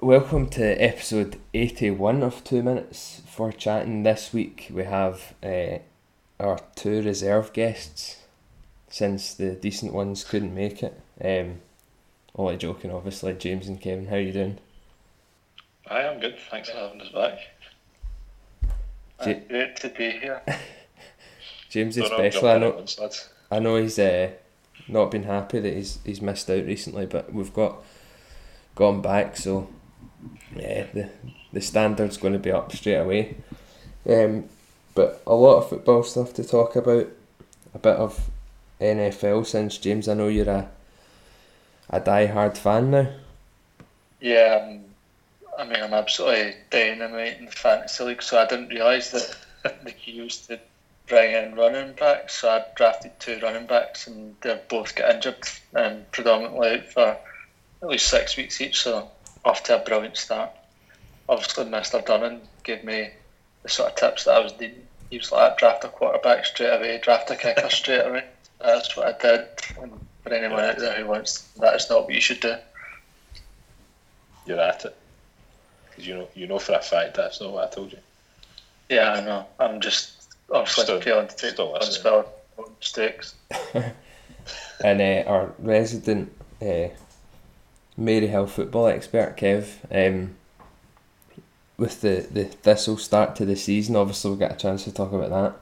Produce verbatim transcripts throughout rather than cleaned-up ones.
Welcome to episode eighty-one of Two Minutes for Chatting. This week we have uh, our two reserve guests, since the decent ones couldn't make it. Um, only joking, obviously. James and Kevin, how are you doing? Hi, I'm good. Thanks for having us back. Ja- uh, great to be here. James especially, I know, I know he's uh, not been happy that he's he's missed out recently, but we've got gone back, so yeah, the the standard's going to be up straight away. Um, but a lot of football stuff to talk about, a bit of N F L, since James, I know you're a a die-hard fan now. Yeah, um, I mean, I'm absolutely dynamite in the fantasy league, so I didn't realise that they used to bring in running backs, so I drafted two running backs and they both got injured, um, predominantly out for at least six weeks each, so off to a brilliant start. Obviously, Mister Dunning gave me the sort of tips that I was needing. He was like, draft a quarterback straight away, draft a kicker straight away. That's what I did. And for anyone out there who wants, that is not what you should do. You're at it. Because you know, you know for a fact that's not what I told you. Yeah, I know. I'm just obviously failing to take on mistakes. And uh, our resident Uh, Maryhill football expert Kev, um, with the, the Thistle start to the season, obviously we'll get a chance to talk about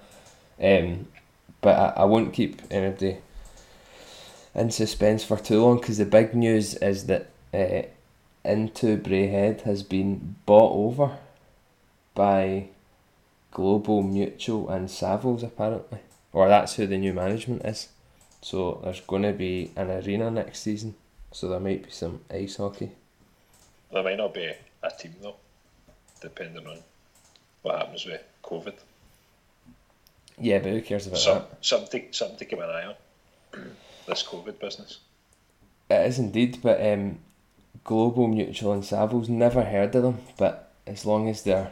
that, um, but I, I won't keep anybody in suspense for too long, because the big news is that uh, Into Brayhead has been bought over by Global Mutual and Savills, apparently, or that's who the new management is, so there's going to be an arena next season. So there might be some ice hockey. There might not be a team though, depending on what happens with COVID. Yeah, but who cares about some, that? Something, something to keep an eye on. This COVID business. It is indeed, but um, Global Mutual and Savills, never heard of them, but as long as they're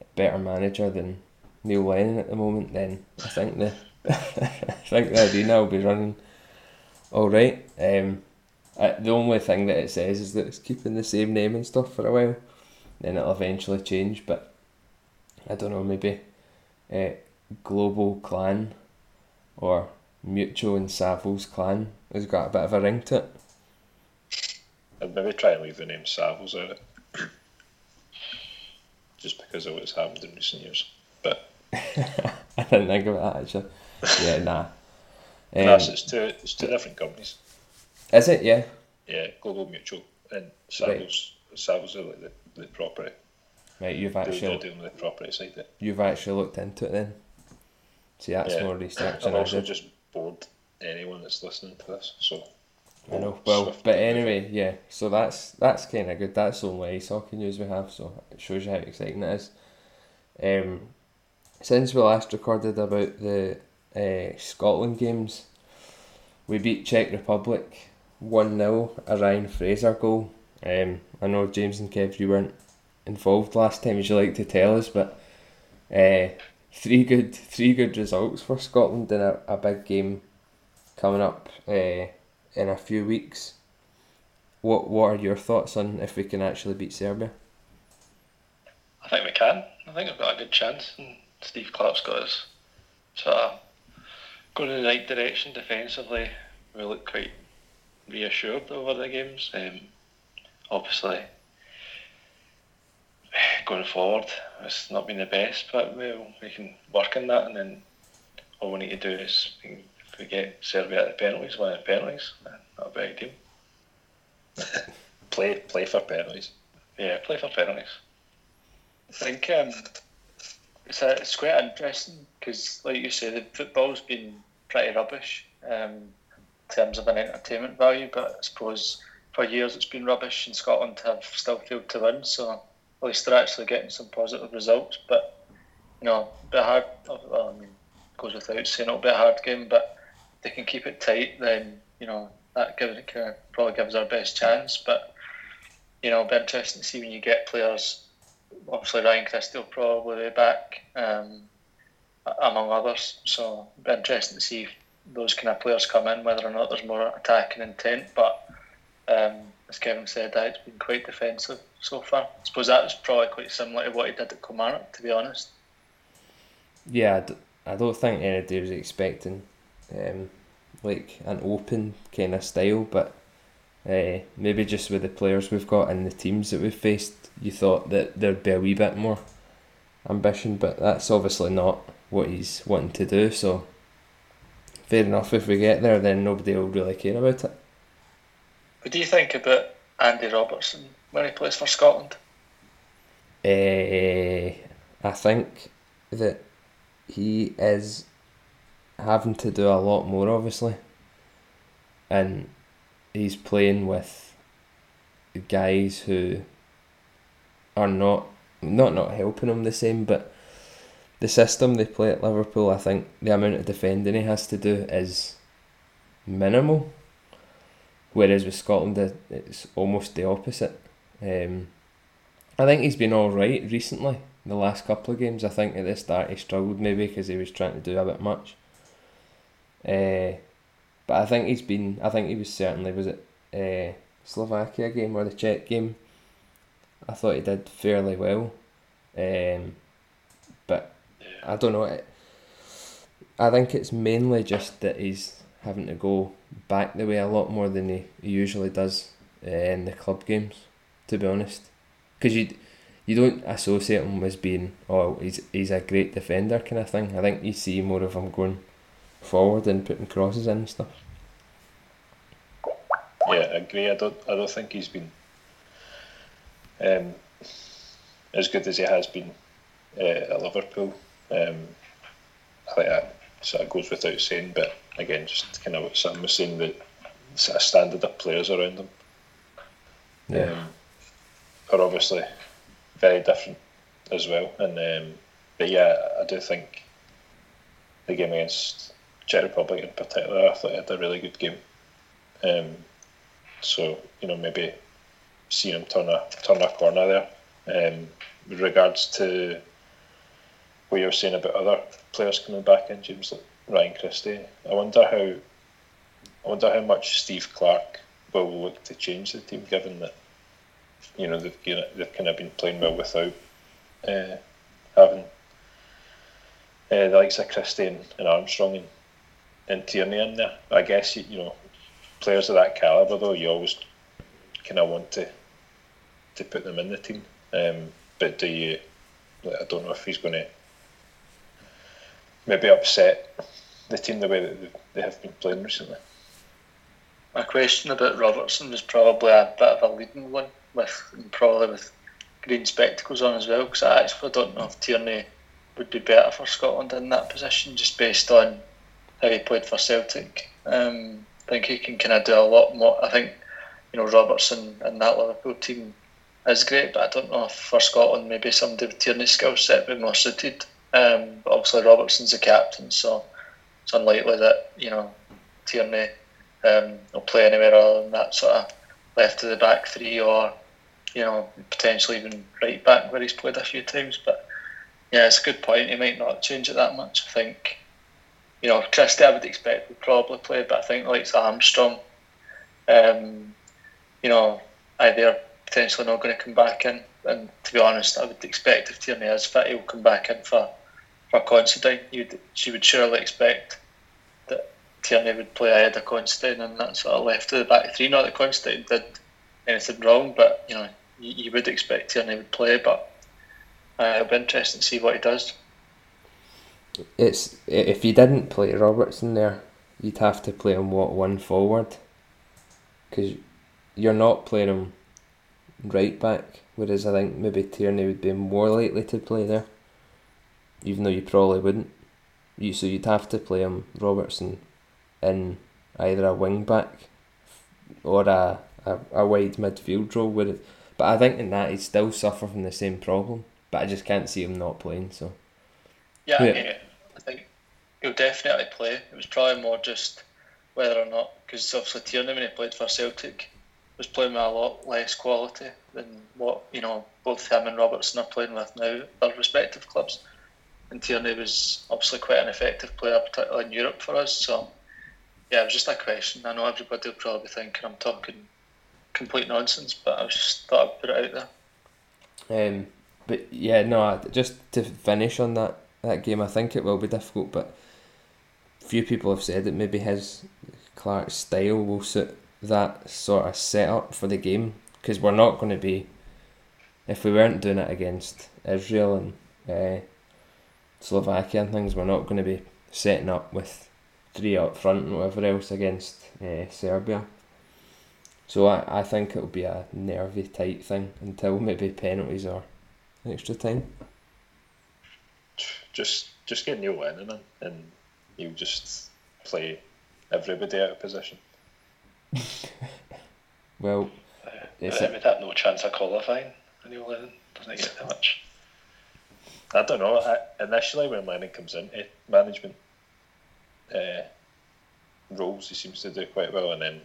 a better manager than Neil Lennon at the moment, then I think the I think the arena will be running all right. Um. Uh, the only thing that it says is that it's keeping the same name and stuff for a while, then it'll eventually change, but I don't know, maybe uh, Global Clan or Mutual and Savills Clan has got a bit of a ring to it. I'd maybe try and leave the name Savills out of it, just because of what's happened in recent years, but I didn't think of that actually. Yeah, nah. Um, Plus it's two, it's two different companies. Is it? Yeah. Yeah, Global Mutual and Savills. Right. Savills are like the, the property. Right, you've actually doing the property side there. You've actually looked into it then. See, that's yeah. More research. I'm also just bored. Anyone that's listening to this, so. I know. Well, but anyway, different. Yeah. So that's that's kind of good. That's the only ice hockey news we have. So it shows you how exciting it is. Um, since we last recorded about the uh, Scotland games, we beat Czech Republic one nil, a Ryan Fraser goal. Um, I know James and Kev, you weren't involved last time, as you like to tell us, but uh, three good three good results for Scotland in a, a big game coming up uh, in a few weeks. What what are your thoughts on if we can actually beat Serbia? I think we can. I think we've got a good chance, and Steve Clarke's got us. So going in the right direction defensively. We look quite reassured over the games. Um, obviously, going forward, it's not been the best, but we we can work on that, and then all we need to do is if we get Serbia at the penalties, win the penalties. Not a bad deal. play play for penalties. Yeah, play for penalties. I think um, it's a, it's quite interesting because, like you say, the football's been pretty rubbish um, in terms of an entertainment value, but I suppose for years it's been rubbish and Scotland have still failed to win, so at least they're actually getting some positive results. But you know, a bit hard, well, I mean, goes without saying it'll be a hard game, but if they can keep it tight, then you know, that gives it kind of probably gives our best chance. But you know, it'll be interesting to see when you get players, obviously Ryan Christie will probably be back, um, among others, so it'll be interesting to see if those kind of players come in, whether or not there's more attacking intent. But um, as Kevin said, it's been quite defensive so far. I suppose that was probably quite similar to what he did at Kilmarnock, to be honest. Yeah, I, d- I don't think anybody was expecting um, like an open kind of style, but uh, maybe just with the players we've got and the teams that we've faced, you thought that there'd be a wee bit more ambition, but that's obviously not what he's wanting to do, so fair enough, if we get there, then nobody will really care about it. What do you think about Andy Robertson when he plays for Scotland? Uh, I think that he is having to do a lot more, obviously, and he's playing with guys who are not not not helping him the same, but the system they play at Liverpool, I think the amount of defending he has to do is minimal. Whereas with Scotland, it's almost the opposite. Um, I think he's been all right recently, the last couple of games. I think at the start he struggled maybe because he was trying to do a bit much. Uh, but I think he's been, I think he was certainly, was it uh, Slovakia game or the Czech game? I thought he did fairly well. Um, but I don't know. It, I think it's mainly just that he's having to go back the way a lot more than he usually does uh, in the club games, to be honest, because you you don't associate him as being, oh, he's he's a great defender kind of thing. I think you see more of him going forward and putting crosses in and stuff. Yeah, I agree. I don't I don't think he's been um as good as he has been uh, at Liverpool. Um, I think that sort of goes without saying, but again, just kind of what Sam was saying, that sort of standard of players around him, yeah, um, are obviously very different as well. And um, but yeah, I do think the game against Czech Republic in particular, I thought he had a really good game. Um, so you know, maybe seeing him turn a turn a corner there. Um, with regards to what you were saying about other players coming back in, James, like Ryan Christie, I wonder how I wonder how much Steve Clark will look to change the team, given that, you know, they've they've kind of been playing well without uh, having uh, the likes of Christie and, and Armstrong and, and Tierney in there. I guess, you know, players of that calibre though, you always kind of want to to put them in the team. Um, but do you? I don't know if he's going to maybe upset the team the way that they have been playing recently. My question about Robertson was probably a bit of a leading one, with and probably with green spectacles on as well, because I actually don't know if Tierney would be better for Scotland in that position, just based on how he played for Celtic. Um, I think he can kind of do a lot more. I think, you know, Robertson and that Liverpool team is great, but I don't know if for Scotland maybe somebody with Tierney's skill set would be more suited. Um, but obviously Robertson's the captain, so it's unlikely that, you know, Tierney um, will play anywhere other than that sort of left of the back three, or, you know, potentially even right back where he's played a few times. But yeah, it's a good point. He might not change it that much. I think, you know, Christie I would expect would probably play, but I think like Armstrong, um, you know, either potentially not going to come back in. And to be honest, I would expect if Tierney is fit, he'll come back in for, for Considine. You'd, you would surely expect that Tierney would play ahead of Considine and that sort of left to the back three. Not that Considine did anything wrong, but you know, you, you would expect Tierney would play. But uh, it'll be interesting to see what he does. It's if you didn't play Robertson there, you'd have to play him what one forward, because you're not playing him right back, whereas I think maybe Tierney would be more likely to play there, even though you probably wouldn't. You so you'd have to play him, Robertson, in either a wing back or a, a, a wide midfield role. With it. But I think in that he'd still suffer from the same problem. But I just can't see him not playing. So yeah, I mean, I think he'll definitely play. It was probably more just whether or not, because obviously Tierney when he played for Celtic was playing with a lot less quality than what, you know, both him and Robertson are playing with now at their respective clubs. And Tierney was obviously quite an effective player, particularly in Europe for us. So, yeah, it was just a question. I know everybody will probably be thinking I'm talking complete nonsense, but I just thought I'd put it out there. Um, but yeah, no, just to finish on that, that game, I think it will be difficult, but few people have said that maybe his, Clark's style will suit that sort of setup for the game, because we're not going to be, if we weren't doing it against Israel and uh, Slovakia and things, we're not going to be setting up with three up front and whatever else against uh, Serbia. So I, I think it'll be a nervy tight thing until maybe penalties or extra time. Just just get Neil Lennon in and he'll just play everybody out of position. Well, it's I would have no chance of qualifying. Neil Lennon doesn't get that much. I don't know. I, initially, when Lennon comes in, it, management uh, roles, he seems to do quite well, and then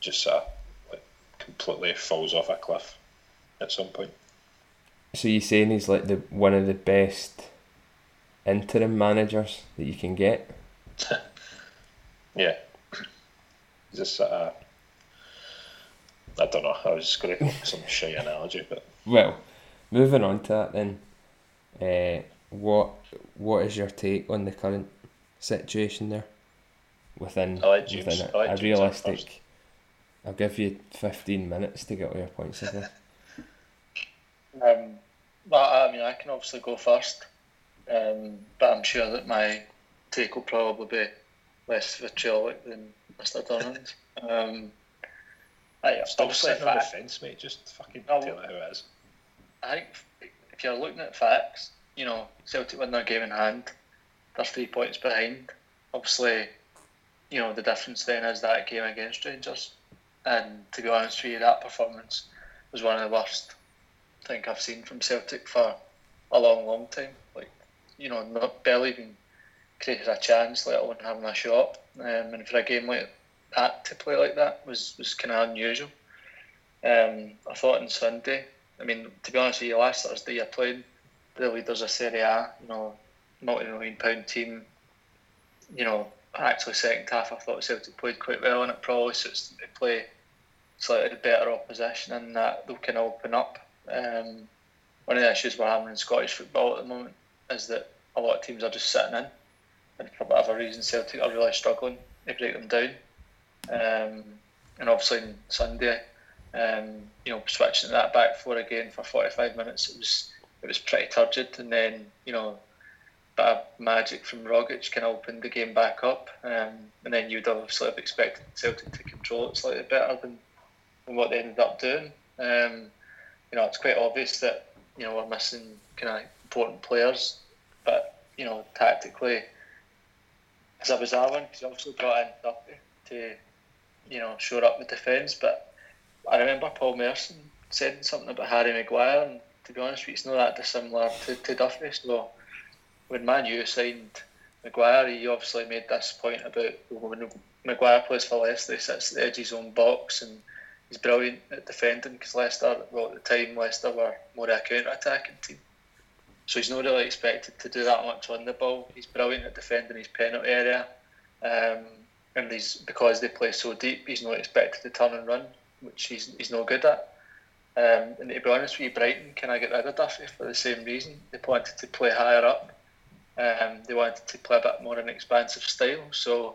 just sort of, like, completely falls off a cliff at some point. So you're saying he's like the one of the best interim managers that you can get? Yeah. Just sort of, I don't know, I was just going to go some shite analogy, but... Well, moving on to that then, uh, what what is your take on the current situation there? Within, I like James, within a, I like a realistic... I'll give you fifteen minutes to get all your points in there. Um, well, I mean, I can obviously go first, um, but I'm sure that my take will probably be less vitriolic than Mister Donovan's. Um, I Stop sitting on the fence, mate. Just fucking I'll, tell it who it is. I think if you're looking at facts, you know, Celtic win their game in hand. They're three points behind. Obviously, you know, the difference then is that game against Rangers. And to be honest with you, that performance was one of the worst I think I've seen from Celtic for a long, long time. Like, you know, not barely even created a chance, let alone having a shot. Um, and for a game like that to play like that was, was kind of unusual. Um, I thought on Sunday, I mean, to be honest with you, last Thursday you're playing the leaders of Serie A, you know, multi-million pound team, you know, actually second half I thought Celtic played quite well, and it probably suits them to play slightly better opposition, and that they'll kind of open up. Um, one of the issues we're having in Scottish football at the moment is that a lot of teams are just sitting in, and for whatever reason Celtic are really struggling to break them down. Um, and obviously on Sunday, um, you know, switching to that back four again for forty-five minutes, it was it was pretty turgid, and then, you know, bit of magic from Rogic kind of opened the game back up, um, and then you'd obviously have expected Celtic to control it slightly better than, than what they ended up doing. Um, you know, it's quite obvious that, you know, we're missing kind of important players, but, you know, tactically, it's a bizarre one because obviously brought in Duffy to, you know, shore up the defence, but I remember Paul Merson said something about Harry Maguire, and to be honest with you, it's not that dissimilar to, to Duffy, so... When Man U signed Maguire, he obviously made this point about when Maguire plays for Leicester, he sits at the edge of his own box and he's brilliant at defending because Leicester, well, at the time, Leicester were more of a counter-attacking team. So he's not really expected to do that much on the ball. He's brilliant at defending his penalty area, um, and he's, because they play so deep, he's not expected to turn and run, which he's he's no good at. Um, and to be honest with you, Brighton, can I get rid of Duffy for the same reason? They wanted to play higher up. Um, they wanted to play a bit more in an expansive style, so,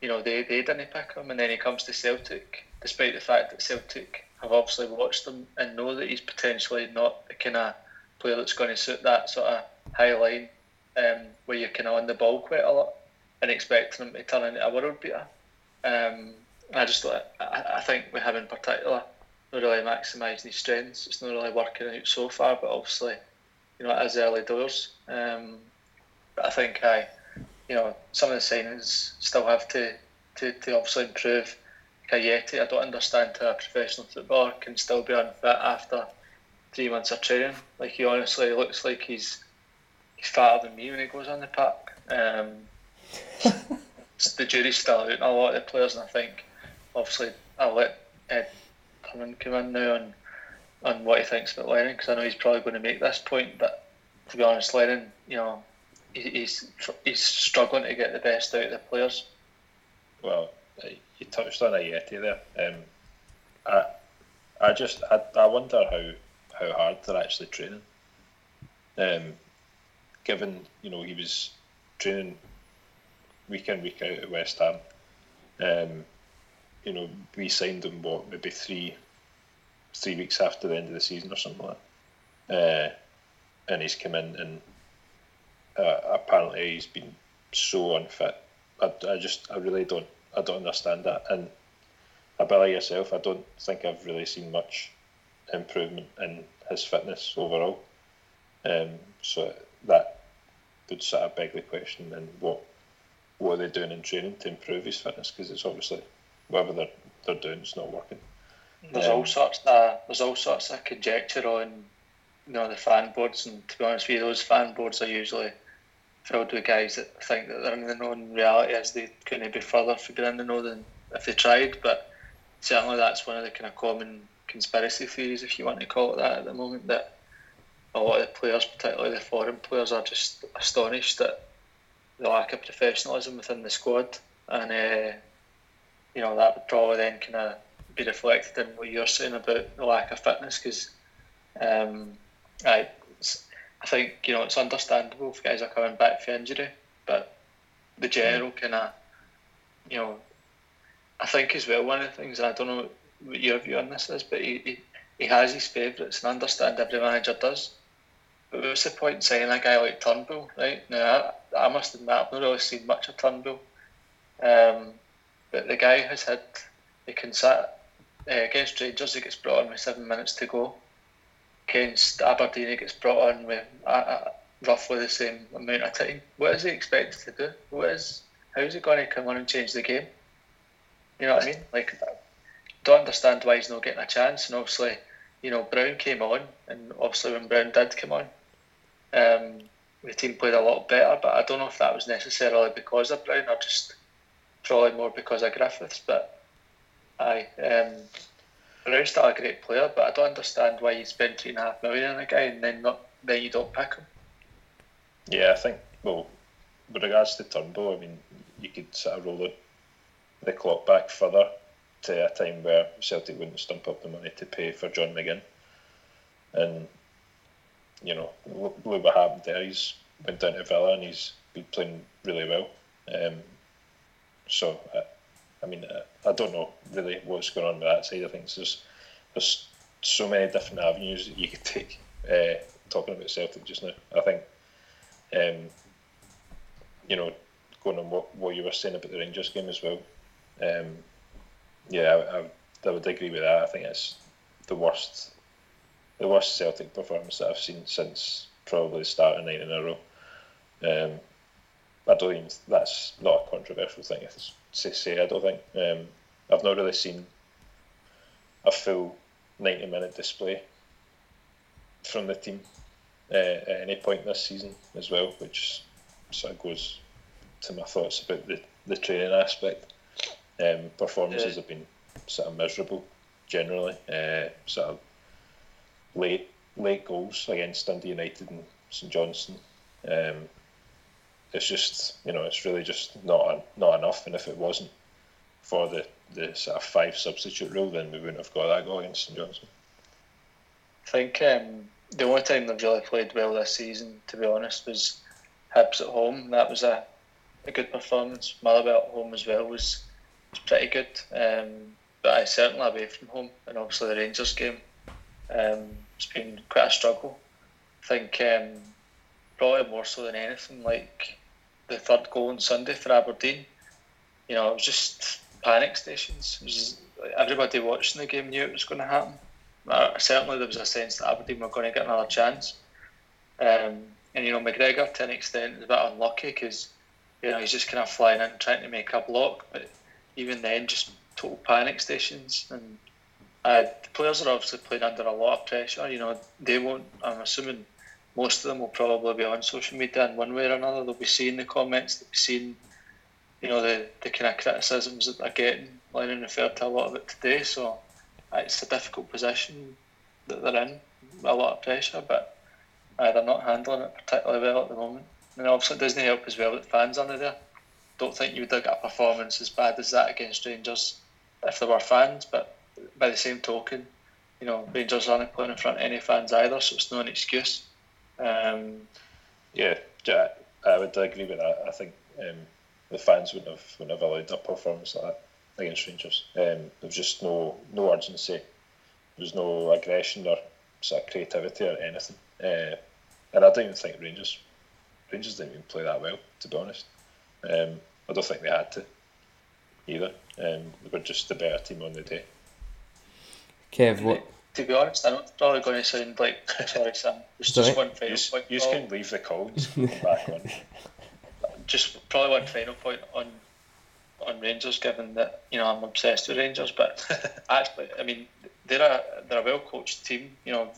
you know, they, they didn't pick him, and then he comes to Celtic, despite the fact that Celtic have obviously watched him and know that he's potentially not the kind of player that's going to suit that sort of high line, um, where you're kind of on the ball quite a lot and expecting him to turn into a world beater. Um, I just I, I think we have in particular not really maximising his strengths. It's not really working out so far, but obviously, you know, it is early doors. Um, but I think I, you know, some of the signings still have to, to, to obviously improve. Like Yeti, I don't understand how a professional footballer can still be unfit after three months of training. Like, he honestly looks like he's he's fatter than me when he goes on the park. Um, the jury's still out, and a lot of the players, and I think obviously I'll let Ed Herman come in now and. on what he thinks about Lennon, because I know he's probably going to make this point, but to be honest, Lennon, you know, he, he's he's struggling to get the best out of the players. Well, you touched on a Yeti there. Um, I, I just, I, I wonder how, how hard they're actually training. Um, given, you know, he was training week in, week out at West Ham. Um, you know, we signed him, what, maybe three, three weeks after the end of the season or something like that. Uh, and he's come in and uh, apparently he's been so unfit. I, I just, I really don't, I don't understand that. And a bit like yourself, I don't think I've really seen much improvement in his fitness overall. Um, so that would sort of beg the question, and what what are they doing in training to improve his fitness? Because it's obviously whatever they're they're doing, it's not working. There's um, all sorts of there's all sorts of conjecture on, you know, the fan boards, and to be honest with you, those fan boards are usually filled with guys that think that they're in the know, in reality as they couldn't be further from being in the know than if they tried. But certainly that's one of the kind of common conspiracy theories, if you want to call it that, at the moment, that a lot of the players, particularly the foreign players, are just astonished at the lack of professionalism within the squad. And uh, you know, that would probably then kind of be reflected in what you're saying about the lack of fitness, because um, I, I think, you know, it's understandable if guys are coming back for injury, but the general kind of, you know, I think as well, one of the things, and I don't know what your view on this is, but he he, he has his favourites, and I understand every manager does. But what's the point in signing a guy like Turnbull, right? Now, I, I must admit, I've not really seen much of Turnbull. Um, but the guy has had the consat uh, against Rangers, he gets brought on with seven minutes to go. Against Aberdeen, he gets brought on with uh, uh, roughly the same amount of time. What is he expected to do? What is? How is he going to come on and change the game? You know what I mean? Like, I don't understand why he's not getting a chance. And obviously, you know, Brown came on, and obviously when Brown did come on, um, the team played a lot better. But I don't know if that was necessarily because of Brown, or just probably more because of Griffiths. But aye, um, Brown's still a great player, but I don't understand why you spend two and a half million on a guy and then not, then you don't pick him. Yeah, I think, well, with regards to Turnbull, I mean, you could sort of roll it. The clock back further to a time where Celtic wouldn't stump up the money to pay for John McGinn, and you know, look, look what happened there. He's went down to Villa and he's been playing really well. Um, so I, I mean, I, I don't know really what's going on with that side of things. There's there's so many different avenues that you could take. Uh, talking about Celtic just now, I think, um, you know, going on what what you were saying about the Rangers game as well. Um, yeah, I, I, I would agree with that. I think it's the worst, the worst Celtic performance that I've seen since probably the start of nine in a row. Um, I don't even, that's not a controversial thing to say. I don't think um, I've not really seen a full ninety minute display from the team uh, at any point this season as well, which sort of goes to my thoughts about the, the training aspect. Um, performances yeah. have been sort of miserable generally. Uh, sort of late late goals against Dundee United and St Johnston. Um, it's just, you know, it's really just not not enough. And if it wasn't for the, the sort of five substitute rule, then we wouldn't have got that goal against St Johnston. I think um, the only time they've really played well this season, to be honest, was Hibs at home. That was a, a good performance. Motherwell at home as well was pretty good, um, but I certainly away from home, and obviously the Rangers game, um, it's been quite a struggle. I think um, probably more so than anything, like the third goal on Sunday for Aberdeen, you know, it was just panic stations. It was just, like, everybody watching the game knew it was going to happen. Uh, certainly there was a sense that Aberdeen were going to get another chance, um, and you know, McGregor to an extent is a bit unlucky, because you know, he's just kind of flying in trying to make a block, but even then, just total panic stations. And uh, the players are obviously playing under a lot of pressure. You know, they won't, I'm assuming most of them will probably be on social media in one way or another. They'll be seeing the comments, they'll be seeing, you know, the, the kind of criticisms that they're getting. Lennon referred to a lot of it today, so uh, it's a difficult position that they're in, a lot of pressure, but uh, they're not handling it particularly well at the moment. And obviously it doesn't help as well that fans are there. Don't think you would have got a performance as bad as that against Rangers if there were fans, but by the same token, you know, Rangers aren't playing in front of any fans either, so it's not an excuse. Um, yeah, I would agree with that. I think um, the fans wouldn't have wouldn't have allowed a performance like that against Rangers. Um, there was just no no urgency. There was no aggression or sort of creativity or anything. Uh, and I don't even think Rangers Rangers didn't even play that well, to be honest. Um, I don't think they had to either. Um, they were just the better team on the day. Kev, what? To be honest, I'm not probably going to sound like sorry, Sam. It's sorry? Just one final you, point. You just can leave the call and come back on. Just probably one final point on on Rangers, given that you know I'm obsessed with Rangers, but actually, I mean they're a they're a well coached team. You know,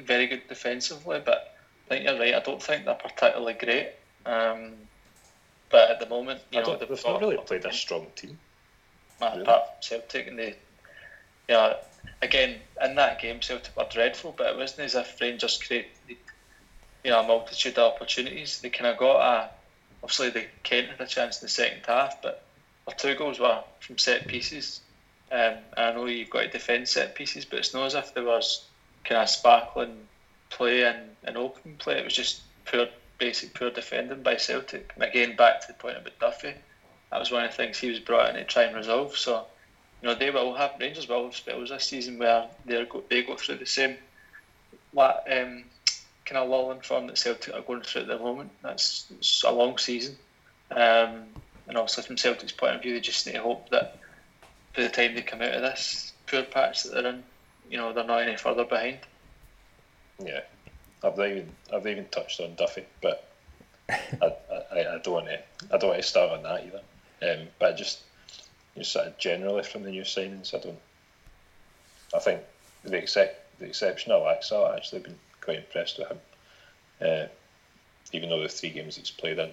very good defensively, but I think you're right. I don't think they're particularly great. Um, but at the moment, you I know, they've not really played a strong team. Apart really? from Celtic, and they, yeah. You know, again, in that game, Celtic were dreadful, but it wasn't as if Rangers created, you know, a multitude of opportunities. They kind of got a, obviously they counted a chance in the second half, but their two goals were from set pieces. Um, I know you've got to defend set pieces, but it's not as if there was kind of sparkling play and, and open play. It was just poor, basic poor defending by Celtic. And again, back to the point about Duffy, that was one of the things he was brought in to try and resolve. So, you know, they will have, Rangers will have spells this season where they go they go through the same um, kind of lulling form that Celtic are going through at the moment. That's it's a long season. Um, and obviously from Celtic's point of view, they just need to hope that by the time they come out of this poor patch that they're in, you know, they're not any further behind. Yeah. I've not even I've not even touched on Duffy, but I, I, I don't want to I don't want to start on that either. Um, but I just Just sort of generally from the new signings, I don't. I think with the except the exception of Axel, I've actually been quite impressed with him. Uh, even though the three games he's played in,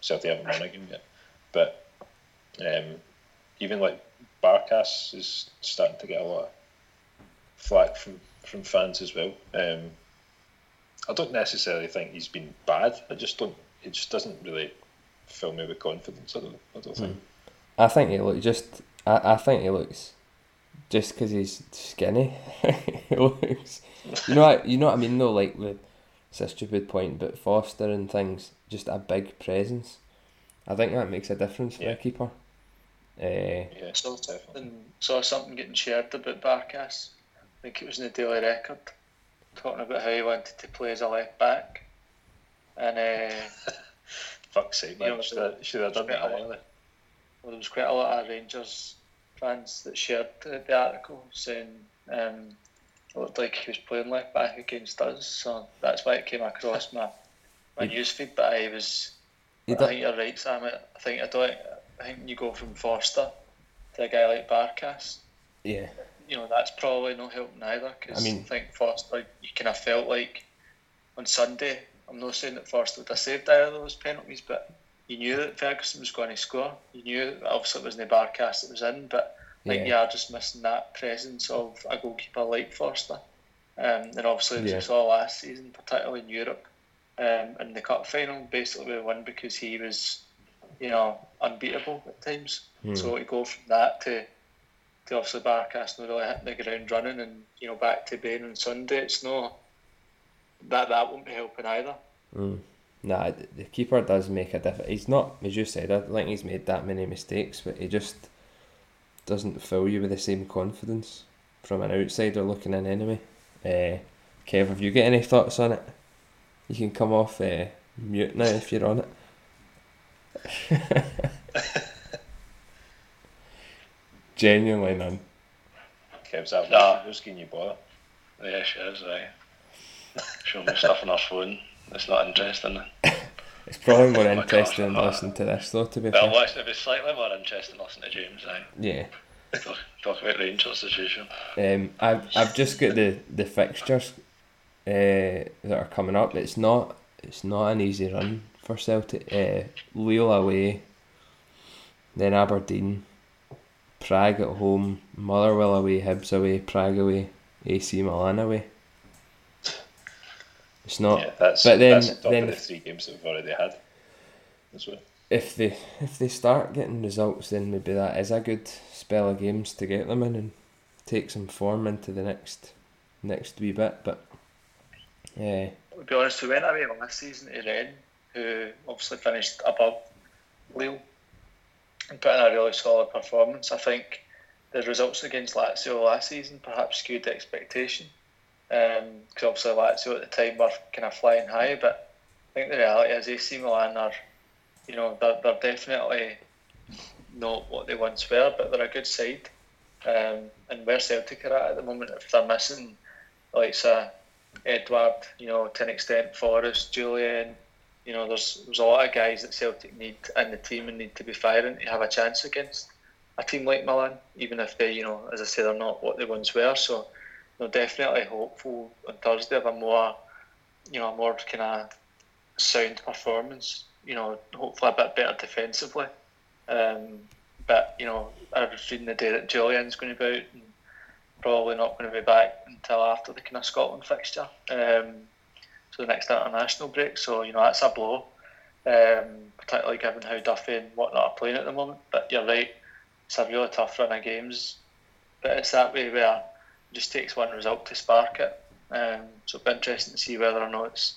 Celtic haven't won a game yet. But um, even like Barkas is starting to get a lot of flack from, from fans as well. Um, I don't necessarily think he's been bad. I just don't. It just doesn't really fill me with confidence. I don't. I don't mm. think. I think he looks just. I, I think he looks, just because he's skinny. he looks. You know. What, you know what I mean. Though, like with, it's a stupid point, but Forster and things, just a big presence. I think that makes a difference for yeah. a keeper. Uh, yeah. Saw something, saw something getting shared about Barkas. I think it was in the Daily Record, talking about how he wanted to play as a left back. And uh, fuck's sake, man! Should have, should have done that a while. Well, there was quite a lot of Rangers fans that shared the article saying um, it looked like he was playing left back against us, so that's why it came across my my newsfeed. But I was, I think you're right, Sam. I think I don't. I think you go from Forster to a guy like Barkas. Yeah. You know that's probably no helping either, because I, mean, I think Forster, you kind of felt like on Sunday. I'm not saying that Forster would have saved either of those penalties, but. You knew that Ferguson was going to score. You knew that obviously it wasn't the Barkas that was in, but like yeah. you are just missing that presence of a goalkeeper like Forster. Um, and obviously, as yeah. we saw last season, particularly in Europe, um, in the cup final, basically we won because he was, you know, unbeatable at times. Hmm. So to go from that to, to obviously Barkas not really hitting the ground running, and you know back to Bain on Sunday, it's no that that won't be helping either. Hmm. Nah, the keeper does make a difference. He's not, as you said, I don't think he's made that many mistakes, but he just doesn't fill you with the same confidence from an outsider looking in anyway. Uh, Kev, have you got any thoughts on it? You can come off uh, mute now if you're on it. Genuinely none. Kev's out. Nah, who's getting you bother? Yeah, she is, right. Showing me stuff on her phone. It's not interesting. It's probably more interesting than listening to this, though, to be fair. Well, it'd be slightly more interesting listening to James, aye? Yeah. Talk, talk about Rangers, as usual. Um, I've, I've just got the, the fixtures uh, that are coming up. It's not it's not an easy run for Celtic. Uh, Lille away, then Aberdeen, Prague at home, Motherwell away, Hibs away, Prague away, A C Milan away. It's not, yeah, that's, but then, that's then the three games that we've already had. That's what. If they if they start getting results, then maybe that is a good spell of games to get them in and take some form into the next next wee bit. But yeah, to be honest, we went away last season to Rennes, who obviously finished above Lille, and put in a really solid performance. I think the results against Lazio last season perhaps skewed the expectation, because um, obviously Lazio at the time were kind of flying high. But I think the reality is A C Milan are, you know, they're, they're definitely not what they once were, but they're a good side. Um, and where Celtic are at at the moment, if they're missing like say Edward, you know, to an extent Forrest, Julian, you know, there's there's a lot of guys that Celtic need in the team and need to be firing to have a chance against a team like Milan, even if they, you know, as I say, they're not what they once were. So they're definitely hopeful on Thursday of a more, you know, a more kind of sound performance, you know, hopefully a bit better defensively. Um, but, you know, I was reading the day that Julian's going to be out and probably not going to be back until after the kind of Scotland fixture. Um, so the next international break. So, you know, that's a blow, um, particularly given how Duffy and whatnot are playing at the moment. But you're right, it's a really tough run of games. But it's that way where it just takes one result to spark it. Um, so it'll be interesting to see whether or not it's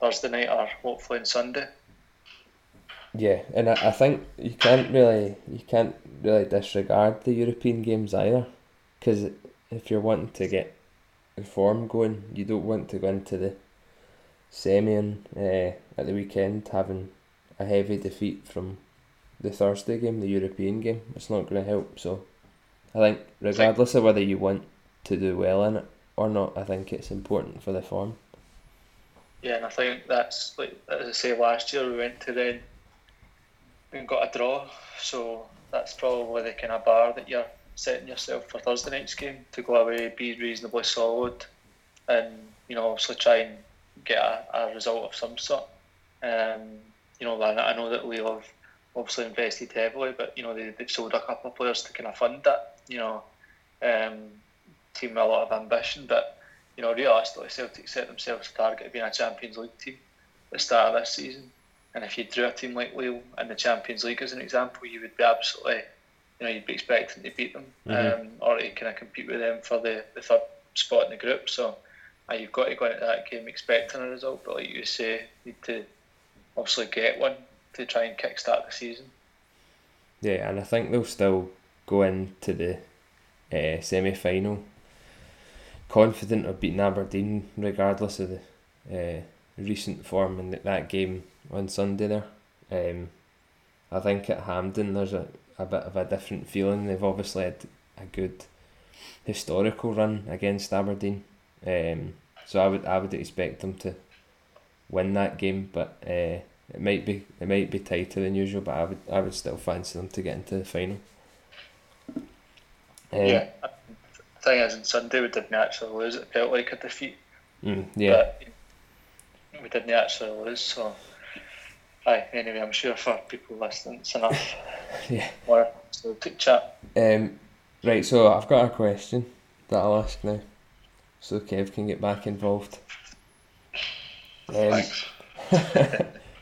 Thursday night or hopefully on Sunday. Yeah, and I, I think you can't really you can't really disregard the European games either, because if you're wanting to get the form going, you don't want to go into the semi and uh, at the weekend having a heavy defeat from the Thursday game, the European game. It's not going to help. So I think regardless of whether you want to do well in it or not, I think it's important for the form. Yeah, and I think that's like, as I say, last year we went to then and got a draw, so that's probably the kind of bar that you're setting yourself for Thursday night's game, to go away, be reasonably solid, and, you know, obviously try and get a, a result of some sort. Um, you know, I know that Lille have obviously invested heavily, but, you know, they, they've sold a couple of players to kind of fund that, you know, um, team with a lot of ambition, but, you know, realistically Celtic set themselves a target of being a Champions League team at the start of this season. And if you drew a team like Lille in the Champions League, as an example, you would be absolutely, you know, you'd be expecting to beat them, mm-hmm. um, or to kind of compete with them for the, the third spot in the group. So uh, you've got to go into that game expecting a result, but like you say, you need to obviously get one to try and kickstart the season. Yeah, and I think they'll still go into the uh, semi-final confident of beating Aberdeen, regardless of the uh, recent form in that game on Sunday there. Um, I think at Hampden there's a, a bit of a different feeling. They've obviously had a good historical run against Aberdeen, um, so I would I would expect them to win that game, but uh, it might be it might be tighter than usual, but I would I would still fancy them to get into the final. Um, yeah, the thing is, on Sunday we didn't actually lose. It felt like a defeat. Mm, yeah, but we didn't actually lose, so. Aye, anyway, I'm sure for people listening it's enough. Yeah. Or so quick chat. Um, right, so I've got a question that I'll ask now, so Kev can get back involved. Um, Thanks.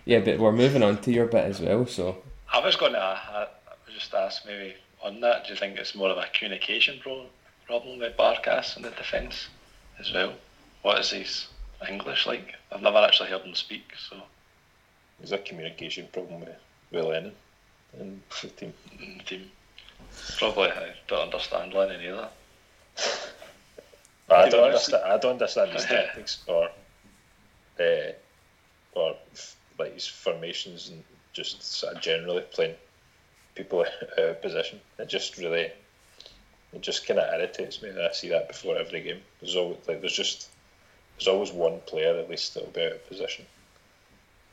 Yeah, but we're moving on to your bit as well, so. I was going to I, I just ask maybe on that, do you think it's more of a communication pro- problem with Barkas and the defence as well? What is his English like? I've never actually heard him speak, so. There's a communication problem with, with Lennon and the team. The team. Probably I don't understand Lennon either. I, don't understand, I don't understand his tactics or, uh, or like his formations and just sort of generally playing people out of position. It just really, it just kind of irritates me that I see that before every game. There's always, like, there's just, there's always one player at least that'll be out of position.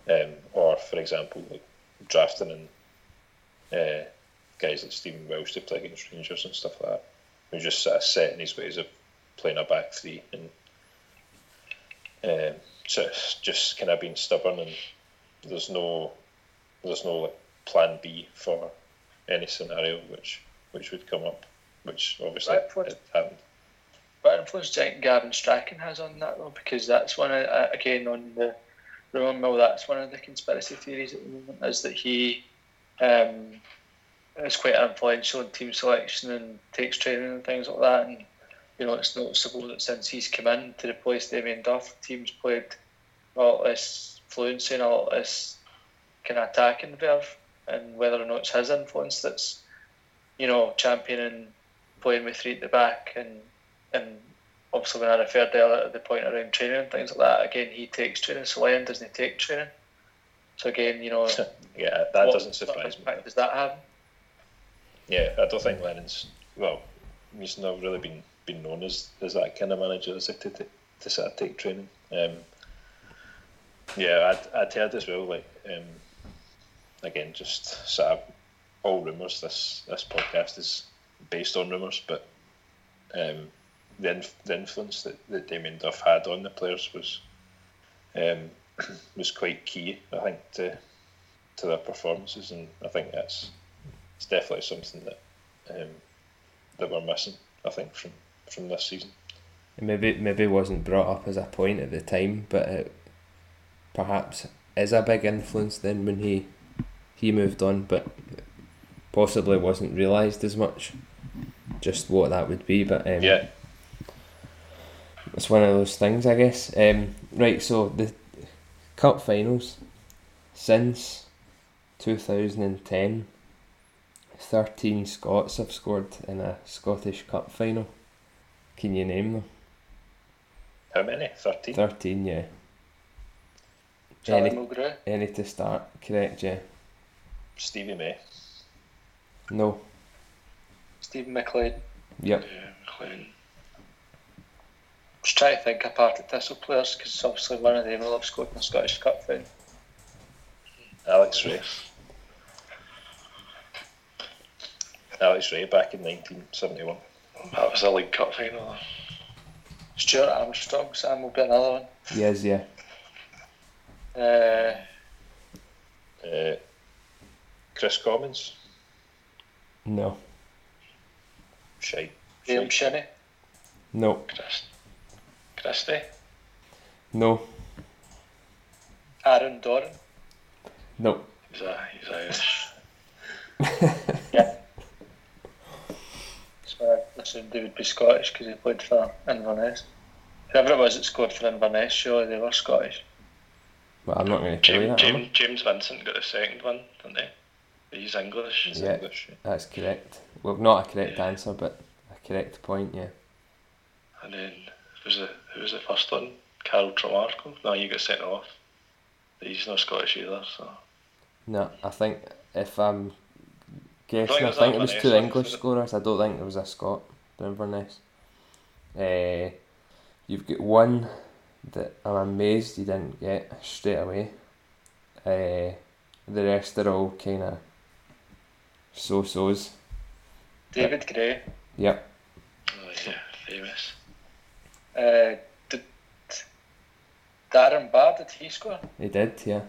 Um, or, for example, like drafting in uh, guys like Stephen Welsh to play against Rangers and stuff like that, who just sort of set in his ways of playing a back three and um, sort of just kind of being stubborn, and there's no there's no like plan B for any scenario which which would come up, which obviously it happened. What influence do you think Gavin Strachan has on that though? Because that's one uh, again on the. Remember, well, that's one of the conspiracy theories at the moment, is that he um, is quite influential in team selection and takes training and things like that, and you know, it's noticeable that since he's come in to replace Damien Duff, the team's played a lot less fluency and a lot less kind of attacking verve. And whether or not it's his influence that's, you know, championing playing with three at the back, and and obviously when I referred earlier to the point around training and things like that, again, he takes training, so Lennon doesn't take training. So again, you know... yeah, that what, doesn't surprise me. Does that happen? Yeah, I don't think Lennon's... Well, he's not really been, been known as, as that kind of manager, as if to, to, to sort of take training. Um, yeah, I'd, I'd heard as well, like... Um, again, just sort of all rumours. This this podcast is based on rumours, but um, the inf- the influence that, that Damien Duff had on the players was um, was quite key, I think, to to their performances, and I think that's it's definitely something that um, that we're missing, I think, from, from this season. Maybe maybe it wasn't brought up as a point at the time, but it perhaps is a big influence then when he. He moved on, but possibly wasn't realised as much, just what that would be. But um, yeah, it's one of those things, I guess. Um, right, so the cup finals since two thousand ten, thirteen Scots have scored in a Scottish Cup final. Can you name them? How many? Thirteen. Thirteen, yeah. Charlie Mulgrew. Any to start? Correct, yeah. Stevie May. No. Stephen McLean. Yep. Yeah, McLean. Just trying to think apart of Thistle players, because obviously one of them will have scored in the Scottish Cup final. Alex Ray. Alex Ray back in nineteen seventy-one. That was a League Cup final. Stuart Armstrong, Sam will be another one. He is, yeah. Uh. Uh. Chris Commons? No. Shite. Liam Shinney? No. Chris. Christie? No. Aaron Doran? No. He's a, he's Irish. Yeah. So I assumed they would be Scottish because he played for Inverness. Whoever it was that scored for Inverness, surely they were Scottish. Well, I'm not going to tell you that. James, James Vincent got the second one, didn't he? He's English. He's yeah, English. That's correct. Well, not a correct yeah. answer, but a correct point, yeah. And then, who's the, who was the first one? Carol Tremarco? No, you got sent off. He's not Scottish either, so... No, I think, if I'm guessing, I think, I think it was two English scorers. I don't think there was a Scot down for Inverness. Uh, you've got one that I'm amazed you didn't get straight away. Uh, the rest are all kind of... so-sos. David Gray. Yep. Oh yeah, famous. Uh, did Darren Barr, did he score? He did, yeah.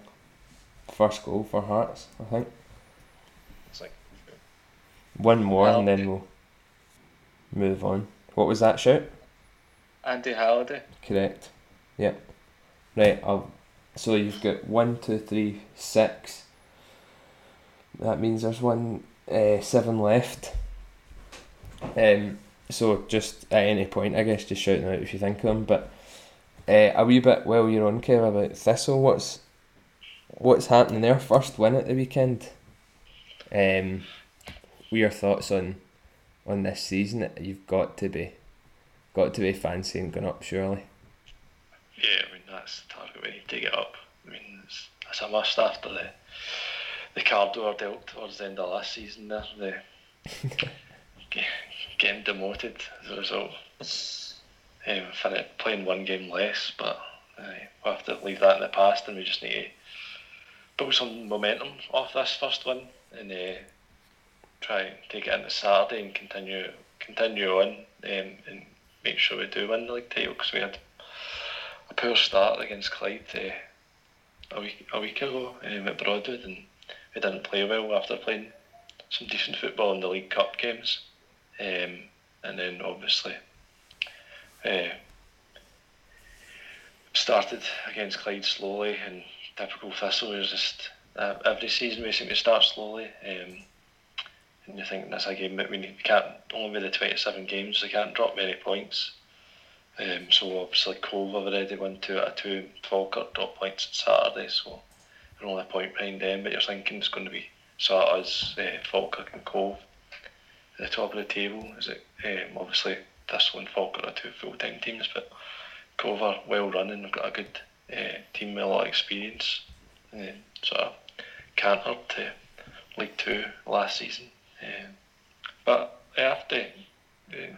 First goal for Hearts, I think. It's like one more Halliday. And then we'll move on. What was that shout? Andy Halliday. Correct. Yep. Right, I'll. So you've got one, two, three, six. That means there's one. Uh, seven left. Um, so just at any point, I guess, just shout them out if you think of them. But uh, a wee bit while you're on, Kev, about Thistle. What's what's happening there? First win at the weekend. Um, what are your thoughts on on this season? You've got to be got to be fancying going up, surely. Yeah, I mean that's the target. We need to get up. I mean it's, it's a must after the. The card we were dealt towards the end of last season there, the getting demoted as a result. Um, playing one game less, but uh, we'll have to leave that in the past, and we just need to build some momentum off this first win and uh, try and take it into Saturday and continue continue on um, and make sure we do win the league title, because we had a poor start against Clyde uh, a week a week ago um, at Broadwood, and we didn't play well after playing some decent football in the League Cup games, um, and then obviously uh, started against Clyde slowly, and typical Thistle, we just uh, every season we seem to start slowly, um, and you think that's a game that we, need, we can't, only with the twenty-seven games, they can't drop many points. Um, so obviously Cove have already won two out of two, and Falkirk drop points on Saturday, so they're only a point behind them, but you're thinking it's going to be sort of us, uh, Falkirk and Cove at the top of the table. Is it um, obviously Thistle and Falkirk are two full-time teams, but Cove are well running, they've got a good uh, team with a lot of experience, uh, sort of cantered to League Two last season, uh, but they have to uh,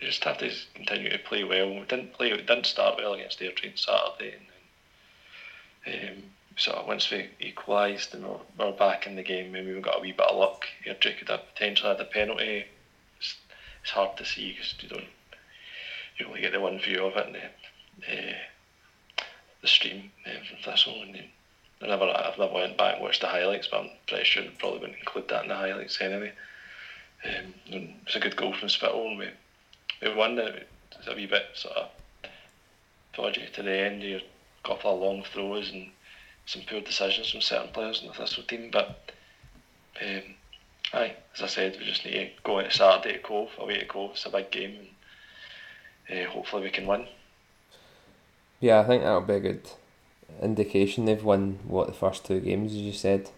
we just have to continue to play well. We didn't play, we didn't start well against Airdrie on Saturday, and then um, sort of once we equalised and we were, we were back in the game, maybe we got a wee bit of luck. Airdrie could have potentially had a penalty. It's, it's hard to see because you don't, you only get the one view of it and the, uh, the stream uh, from Thistle, and then I never, I've never went back and watched the highlights, but I'm pretty sure they probably wouldn't include that in the highlights anyway. Um, it was a good goal from Spittle, and we, we won it. It was a wee bit sort of dodgy to the end, a couple of long throws and some poor decisions from certain players in the Thistle team, but um, aye, as I said, we just need to go into Saturday to Cove, away to Cove. It's a big game, and uh, hopefully we can win. Yeah, I think that'll be good indication. They've won what, the first two games, as you said.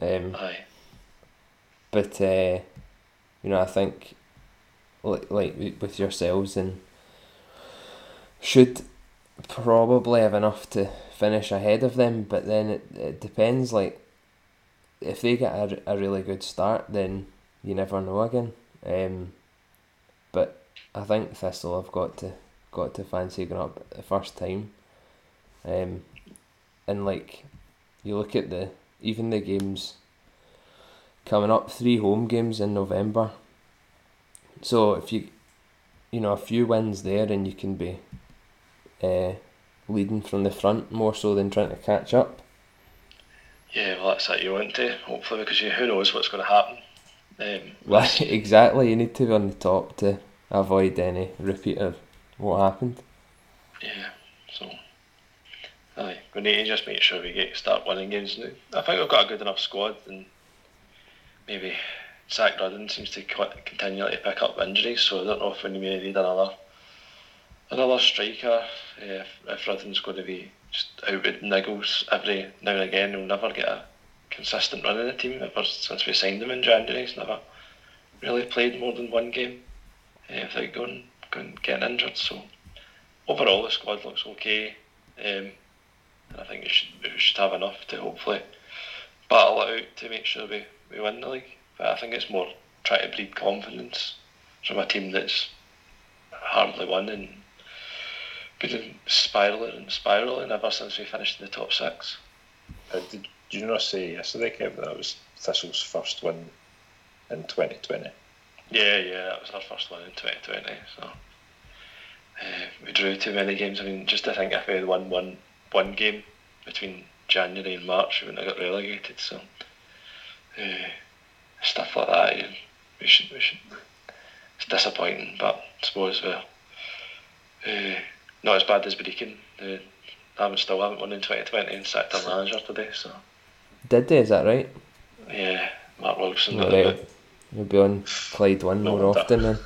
Um, Aye. But uh, you know, I think like like with yourselves, and should probably have enough to finish ahead of them. But then it, it depends. Like if they get a, a really good start, then you never know again. Um, but I think Thistle have got to got to fancy going up the first time. Um. And like, you look at the even the games coming up, three home games in November. So if you, you know, a few wins there, and you can be, uh, leading from the front more so than trying to catch up. Yeah, well that's it. You want to hopefully, because you who knows what's going to happen. Um, well, exactly. You need to be on the top to avoid any repeat of what happened. Yeah. So. Aye, we need to just make sure we get to start winning games now. I think we've got a good enough squad, and maybe Zach Rudden seems to continually to pick up injuries, so I don't know if we may need another another striker. Yeah, if, if Rudden's going to be just out with niggles every now and again, we'll never get a consistent run in the team. Ever since we signed him in January, he's never really played more than one game uh, without going, going getting injured. So overall, the squad looks okay. Um, And I think we should, we should have enough to hopefully battle it out to make sure we, we win the league. But I think it's more trying to breed confidence from a team that's hardly won and been spiralling and spiralling ever since we finished in the top six. Uh, did, did you not say yesterday, Kev, that was Thistle's first win in twenty twenty? Yeah, yeah, that was our first win in twenty twenty. So uh, we drew too many games. I mean, just to think if we had won one, one game between January and March, when I got relegated, so uh, stuff like that. Yeah, we should, we should. It's disappointing, but I suppose we're uh, not as bad as Brecon. Uh, I still haven't won in twenty twenty and sacked our manager today. So did they? Is that right? Yeah, Mark Wilson. Got right. Bit. You'll be on Clyde one no, more often then.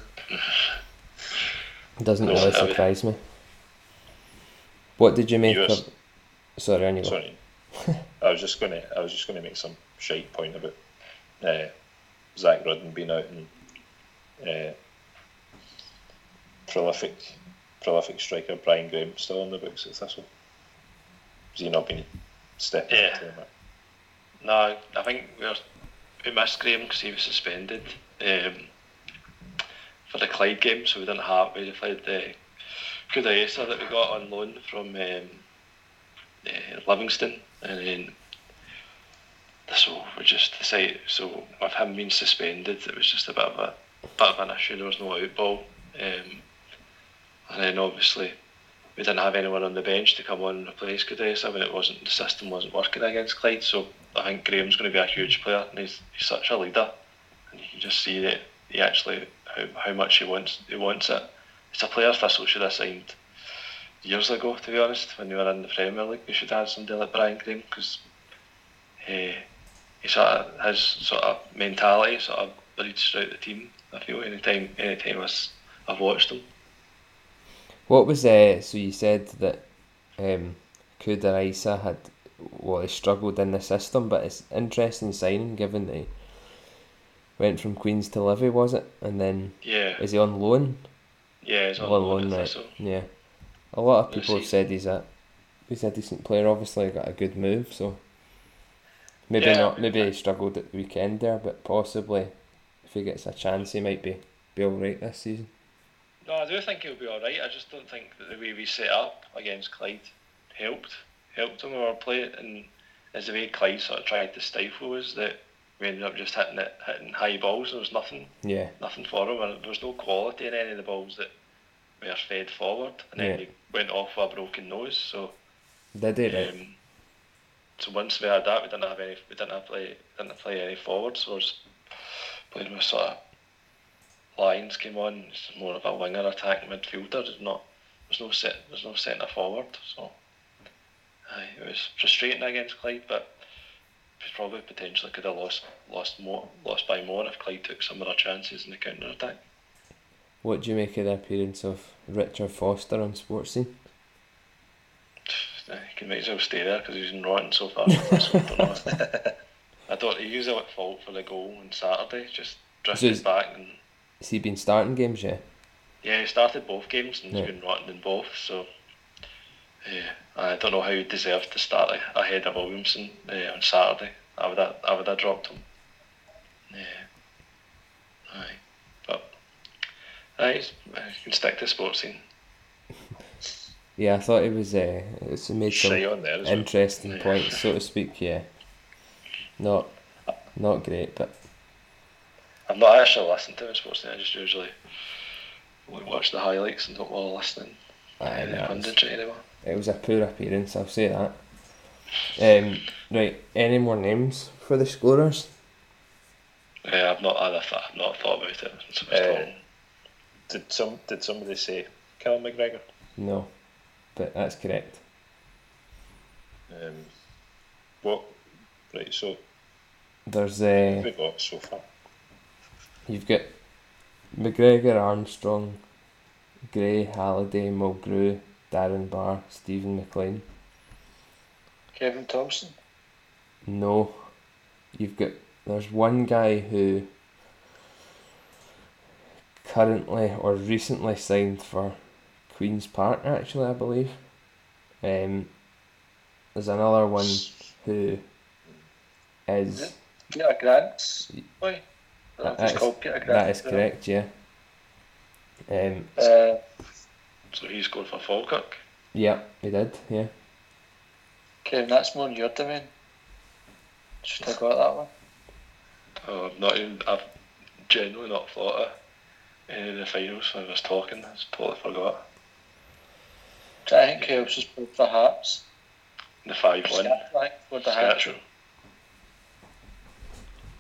Doesn't no, really surprise me. What did you make you was, of... Sorry, anyway. Sorry. I was just going to I was just going to make some shite point about uh, Zach Rudden being out, and uh, prolific prolific striker Brian Graham still on the books at Thistle. Has he not been stepping yeah. into him? No, I think we, were, we missed Graham because he was suspended um, for the Clyde game, so we didn't have... We played the... Kudaesa that we got on loan from um, uh, Livingston, and then so we just decided, so with him being suspended, it was just a bit of a bit of an issue. There was no out ball, um, and then obviously we didn't have anyone on the bench to come on and replace Kudaesa when it wasn't the system wasn't working against Clyde. So I think Graham's going to be a huge player, and he's, he's such a leader, and you can just see that he actually how, how much he wants he wants it. It's a player Thistle should have signed years ago, to be honest. When we were in the Premier League, we should have had somebody like Brian Graham, because uh, he sort of, his sort of mentality sort of bridge throughout the team. I feel any time, any time I've watched them. What was uh, so you said that um, Kuda Isa had well he struggled in the system, but it's interesting signing given that he went from Queens to Livy, was it? And then yeah, is he on loan? Yeah, he's on loan. Right. Yeah, a lot of people have said he's a he's a decent player. Obviously, got a good move, so. Maybe yeah, not. Maybe he struggled at the weekend there, but possibly if he gets a chance, he might be, be all right this season. No, I do think he'll be all right. I just don't think that the way we set up against Clyde helped helped him or play it, and as the way Clyde sort of tried to stifle us, that we ended up just hitting it, hitting high balls. And there was nothing, yeah, nothing for him, and there was no quality in any of the balls that were fed forward, and then yeah. he went off with a broken nose. So they did um, it. So once we had that, we didn't have any. We didn't have play. Didn't play any forwards. So we just played with sort of lines came on. It's more of a winger attack midfielder. There's not. There's no set. There's no centre forward. So aye, it was frustrating against Clyde, but we probably potentially could have lost. Lost more. Lost by more if Clyde took some of our chances in the counter attack. What do you make of the appearance of Richard Forster on Sports Scene? He can might as well stay there because he's been rotten so far. I thought he was at fault for the goal on Saturday, just drifted so back. And has he been starting games, yeah? Yeah, he started both games and yeah. he's been rotten in both, so yeah, I don't know how he deserved to start ahead of Williamson uh, on Saturday. I would have, I would have dropped him. Yeah. Aye. But aye, you can stick to Sports Scene. Yeah, I thought it was uh, it's made some there, interesting it? points, so to speak. Yeah, not not great, but I'm not actually listening to him. Sportsnet, I just usually watch the highlights and don't bother listening. Aye, no, punditry anymore. It was a poor appearance, I'll say that. Um, right, any more names for the scorers? Yeah, I've not had a th- I've not thought about it. Since uh, did some did somebody say Callum McGregor? No. But that's correct. Um, what? Right, so there's a. Uh, we've got so far. You've got McGregor, Armstrong, Gray, Halliday, Mulgrew, Darren Barr, Stephen McLean, Kevin Thompson. No, you've got. There's one guy who currently or recently signed for Queen's Park, actually, I believe. Um, there's another one who is Peter Grant. Boy, that, that, is, Peter Grant, that is correct, yeah. Um, uh, so he scored for Falkirk. Yeah, he did. Yeah. Kevin, that's more in your domain. Should I got that one? Oh, I've not even. I've generally not thought of any of the finals when I was talking. I just totally forgot. I think he also scored for Hearts. The five one. Scattering.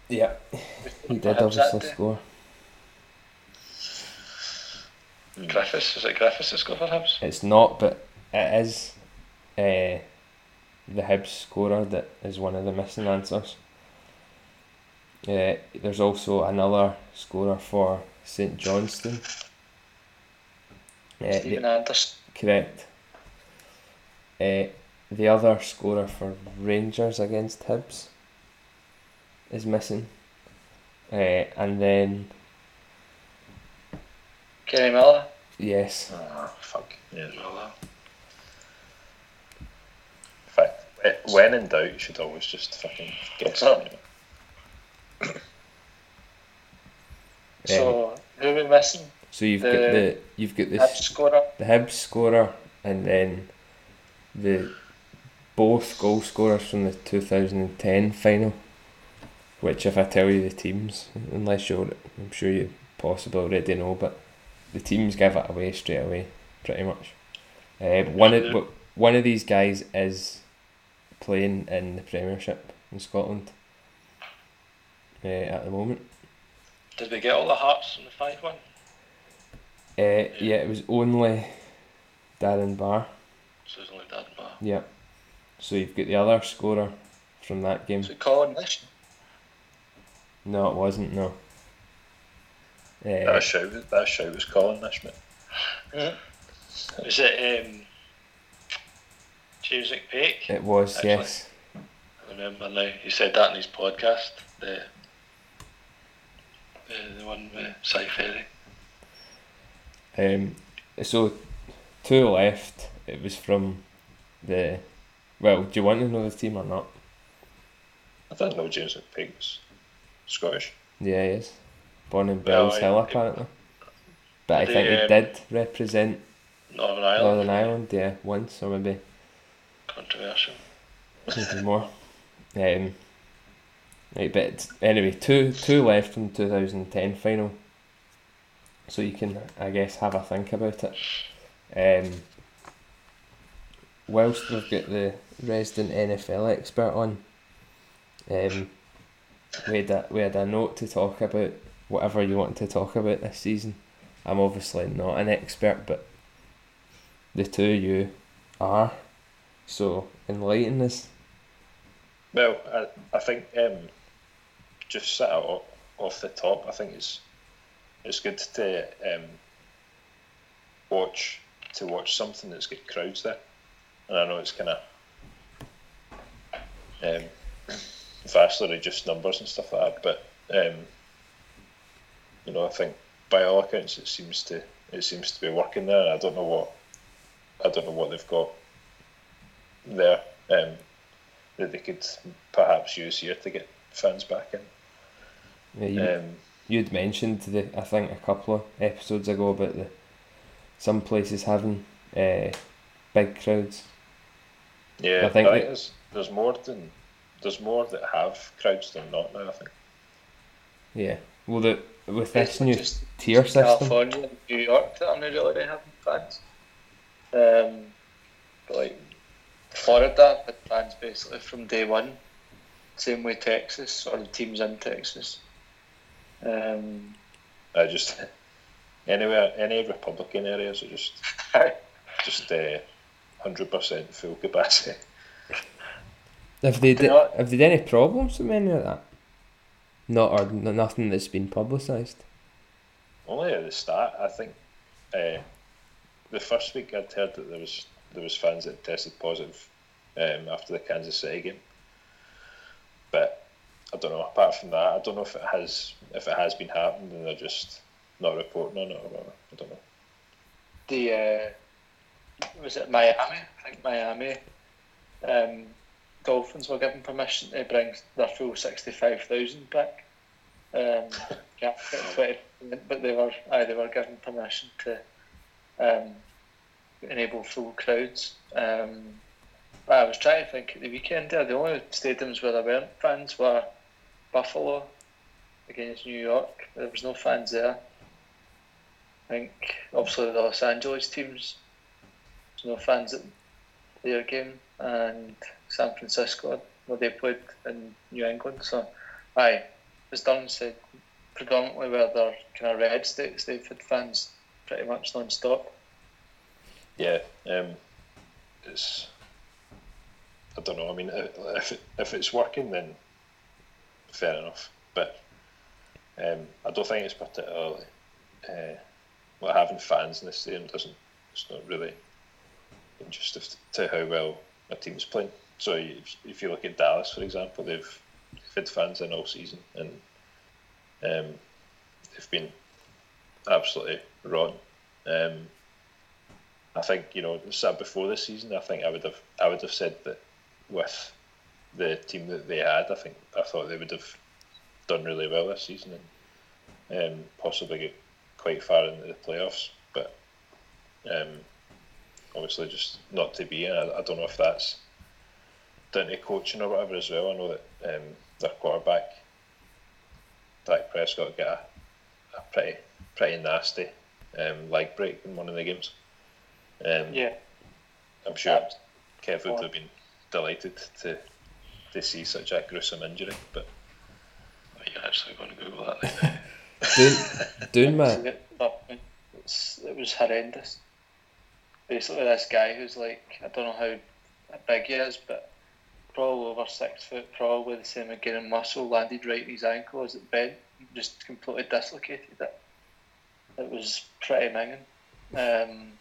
Yeah, he did obviously score. Griffiths, is it Griffiths that scored for Hibs? It's not, but it is uh, the Hibs scorer that is one of the missing answers. Uh, there's also another scorer for St Johnston. Uh, Stephen Anderson. Correct. Uh, the other scorer for Rangers against Hibs is missing. Uh, and then Kenny Miller? Yes. Oh, fuck. Yeah, Miller. In fact, when in doubt, you should always just fucking guess it. So, who are we missing? So you've the got the you've got the Hibs scorer, the Hibs scorer, and then the both goal scorers from the two thousand ten final. Which, if I tell you the teams, unless you're, I'm sure you possibly already know, but the teams give it away straight away, pretty much. Um, one of one of these guys is playing in the Premiership in Scotland uh, at the moment. Did we get all the Hearts in the five one? Uh, yeah, it was only Darren Barr. So it's only Darren Barr. Yeah. So you've got the other scorer from that game. Was it Colin Mission? No, it wasn't, no. Uh, that shout, that shout was Colin, that's me. Yeah. Was it um, James McPake? It was, actually. Yes. I remember now. He said that in his podcast, the the, the one with Cy Ferry. Um, so two left. It was from the. Well, do you want to know the team or not? I didn't know James McPake was Scottish. Yeah, he is. Born in Bells well, Hill, I, apparently. But I think he um, did represent Northern Ireland. Northern Ireland, yeah, once, or maybe. Controversial. Maybe more. Um, right, but anyway, two two left from the two thousand ten final. So you can, I guess, have a think about it. Um, whilst we've got the resident N F L expert on, um, we had a, we had a note to talk about whatever you want to talk about this season. I'm obviously not an expert, but the two of you are. So, enlighten us. Well, I, I think um, just set out off the top, I think it's it's good to um, watch to watch something that's got crowds there. And I know it's kind of um, vastly reduced numbers and stuff like that, but um, you know, I think by all accounts it seems to it seems to be working there, and I don't know what I don't know what they've got there um, that they could perhaps use here to get fans back in. Yeah, you, um, you'd mentioned the I think a couple of episodes ago about the some places having uh, big crowds. Yeah, I think that, there's there's more than there's more that have crowds than not now, I think. Yeah. Well, the, with this it's new just, tier just system, California and New York that I'm not really having fans. Um, but like Florida had fans basically from day one. Same way Texas, or the teams in Texas. Um, I just anywhere any Republican areas are just just uh, one hundred percent full capacity. Have they did, have they any problems with any of that? Not or nothing that's been publicised. Only at the start, I think. Uh, the first week I'd heard that there was there was fans that tested positive um, after the Kansas City game, but I don't know. Apart from that, I don't know if it has if it has been happened and they're just not reporting on it or whatever. I don't know. The uh, was it Miami? I think Miami. Um, Dolphins were given permission to bring their full sixty-five thousand back. Um, yeah, but they were aye, they were given permission to um, enable full crowds. Um, I was trying to think at the weekend there, the only stadiums where there weren't fans were Buffalo against New York. There was no fans there. I think obviously the Los Angeles teams, there's no fans at their game, and San Francisco, where they played in New England. So, aye, as Darren said, predominantly where they're kind of red states, they've had fans pretty much non-stop. Yeah, um, it's, I don't know, I mean, if it, if it's working, then fair enough. But um, I don't think it's particularly, uh, well, having fans in the stadium doesn't, it's not really just to how well a team's playing. So if, if you look at Dallas, for example, they've had fans in all season, and um, they've been absolutely rotten. Um, I think, you know, before this season, I think I would have I would have said that with the team that they had, I think I thought they would have done really well this season and um, possibly get quite far into the playoffs. But um, obviously, just not to be in. I, I don't know if that's down to coaching or whatever as well. I know that um, their quarterback, Dak Prescott, got a, a pretty pretty nasty um, leg break in one of the games. Um, yeah, I'm sure Kev would have been delighted to to see such a gruesome injury. But are you actually going to Google that later? Doing my it was horrendous. Basically, this guy who's like, I don't know how big he is, but probably over six foot, probably the same again in muscle, landed right in his ankle as it bent, just completely dislocated it. it was pretty minging. Um,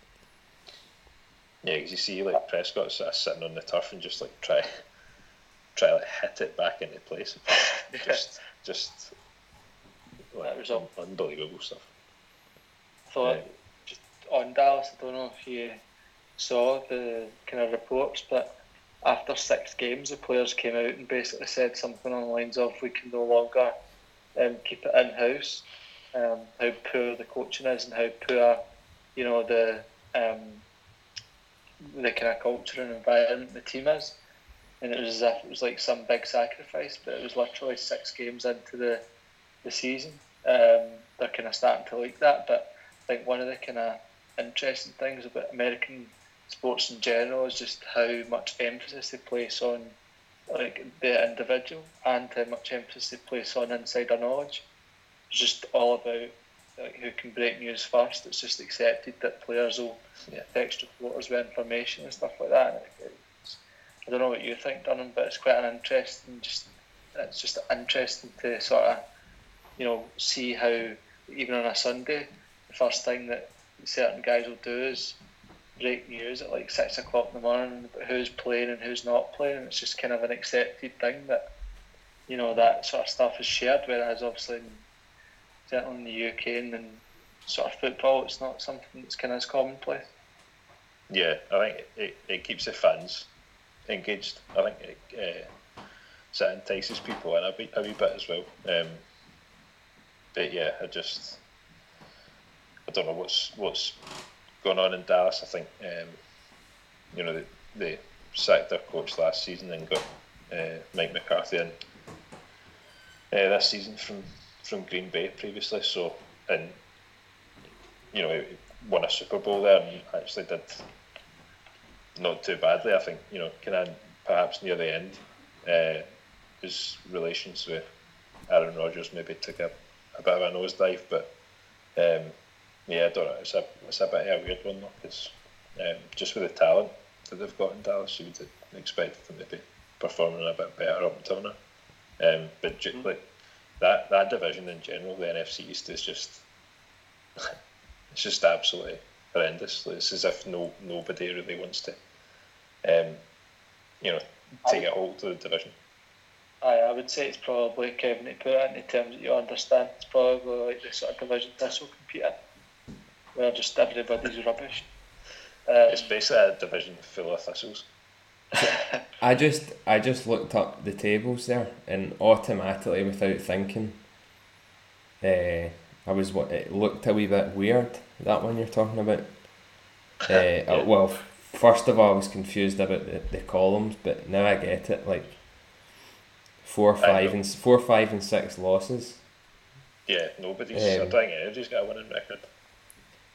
yeah, because you see, like, Prescott's sort of sitting on the turf and just like try, try like hit it back into place. just, just like, that was un- unbelievable stuff. I thought yeah. just on Dallas, I don't know if you saw the kind of reports, but after six games, the players came out and basically said something on the lines of, "We can no longer um, keep it in house." Um, how poor the coaching is, and how poor, you know, the um, the kind of culture and environment the team is. And it was as if it was like some big sacrifice, but it was literally six games into the the season. Um, they're kind of starting to like that, but I think one of the kind of interesting things about American sports in general is just how much emphasis they place on like the individual and how much emphasis they place on insider knowledge. It's just all about like who can break news first. It's just accepted that players will yeah. text reporters with information and stuff like that. And it's, I don't know what you think, Dunham, but it's quite an interesting. Just it's just interesting to sort of, you know, see how even on a Sunday, the first thing that certain guys will do is break news at like six o'clock in the morning about who's playing and who's not playing. It's just kind of an accepted thing that, you know, that sort of stuff is shared. Whereas obviously, in, certainly in the U K and in sort of football, it's not something that's kind of as commonplace. Yeah, I think it, it keeps the fans engaged. I think it uh, so it entices people in a wee, a wee bit as well. Um, but yeah, I just I don't know what's what's. going on in Dallas. I think um, you know they, they sacked their coach last season and got uh, Mike McCarthy in uh, this season from, from Green Bay previously. So, and you know, he won a Super Bowl there and actually did not too badly. I think, you know, kind of perhaps near the end, uh, his relations with Aaron Rodgers maybe took a, a bit of a nosedive, but. Um, Yeah, I don't know. It's a, it's a bit of a weird one, though, because um, just with the talent that they've got in Dallas, you would expect them to be performing a bit better up until now. Um, but mm-hmm. like that, that division in general, the N F C East is just it's just absolutely horrendous. Like, it's as if no nobody really wants to, um, you know, take I, it all to the division. I I would say it's probably, Kevin, to put it in terms that you understand, it's probably like the sort of division Thistle compete in. Where just everybody's rubbish. Um, it's basically a division full of thistles. I just I just looked up the tables there, and automatically, without thinking, uh, I was what it looked a wee bit weird, that one you're talking about. Uh, yeah. Well, first of all, I was confused about the, the columns, but now I get it. Like four, five, and four, five, and six losses. Yeah, nobody's. Um, I think anybody's got a winning record.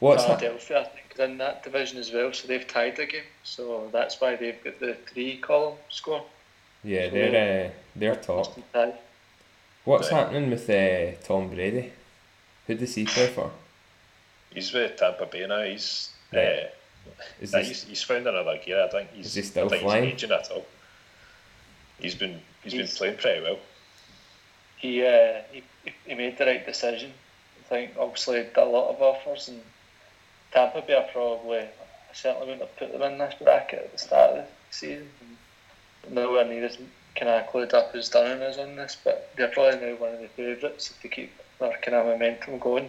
What's Philadelphia, I think, is in that division as well, so they've tied the game, so that's why they've got the three column score. Yeah, so they're uh, they're top. What's right. happening with uh, Tom Brady? Who does he play for? He's with Tampa Bay now. He's yeah. uh, is nah, he's, he's found another gear. I think he's, is he still I think flying? He's aging at all. He's been he's, he's been playing pretty well. He uh he he made the right decision. I think obviously he did a lot of offers and. Tampa Bay are probably, I certainly wouldn't have put them in this bracket at the start of the season. Nowhere near as kind of clued up as Dunham is on this, but they're probably now one of the favourites if they keep their kind of momentum going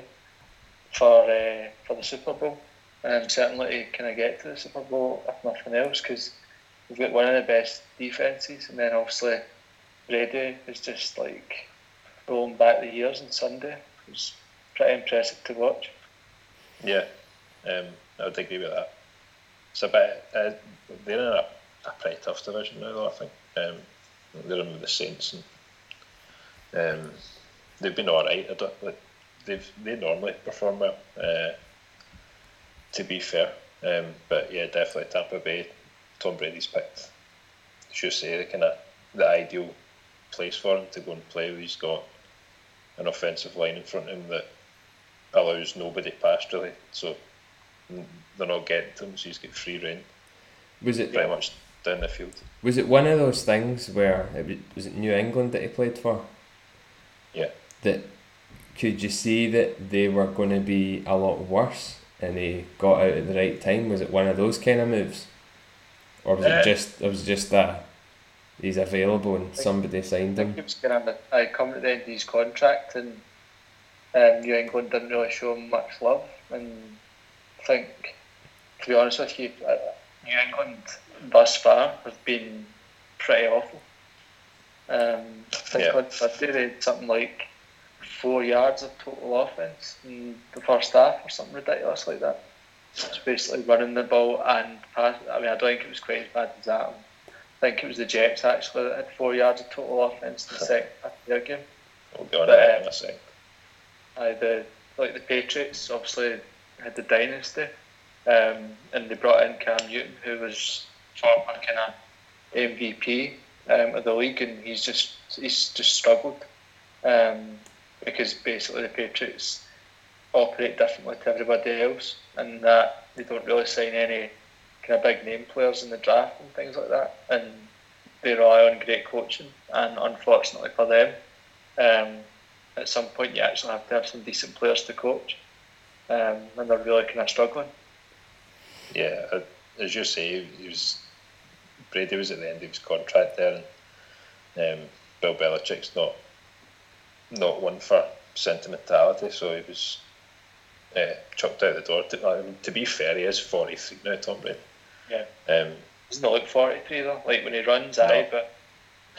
for uh, for the Super Bowl. And certainly to kind of get to the Super Bowl, if nothing else, because we've got one of the best defences, and then obviously Brady is just like rolling back the years on Sunday. It was pretty impressive to watch. Yeah. Um, I would agree with that. It's a bit, uh, they're in a, a pretty tough division now, though, I think. Um, they're in with the Saints, and um, they've been alright. I don't, like, they've, they normally perform well, uh, to be fair. Um, but yeah, definitely Tampa Bay, Tom Brady's picked, as you say, the, kind of, the ideal place for him to go and play. He's got an offensive line in front of him that allows nobody past, really. So they're not getting to him, so he's got free rein. Was it pretty much down the field? Was it one of those things where it was, was it New England that he played for? Yeah. That could you see that they were going to be a lot worse and they got out at the right time? Was it one of those kind of moves? Or was uh, it just it was just that he's available and somebody signed him? I think him? It was kind of I come at the end of his contract and um, New England didn't really show him much love. And I think, to be honest with you, New England thus far have been pretty awful. Um, I think yeah. on Sunday they had something like four yards of total offence in the first half or something ridiculous like that. It's basically running the ball and pass. I mean, I don't think it was quite as bad as that. I think it was the Jets actually that had four yards of total offence in the second half of their game. We'll go on but, that um, in a sec. I, the, like the Patriots obviously had the dynasty um, and they brought in Cam Newton, who was former kind of M V P um, of the league, and he's just he's just struggled um, because basically the Patriots operate differently to everybody else, and that they don't really sign any kind of big name players in the draft and things like that, and they rely on great coaching. And unfortunately for them, um, at some point you actually have to have some decent players to coach, um, and they're really kind of struggling. Yeah, as you say, he was, Brady was at the end of his contract there, and um, Bill Belichick's not not one for sentimentality, so he was Uh, chucked out the door. To, I mean, to be fair, he is forty-three now, Tom Brady. Yeah. Um, he's not like forty-three though. Like when he runs, no. aye, but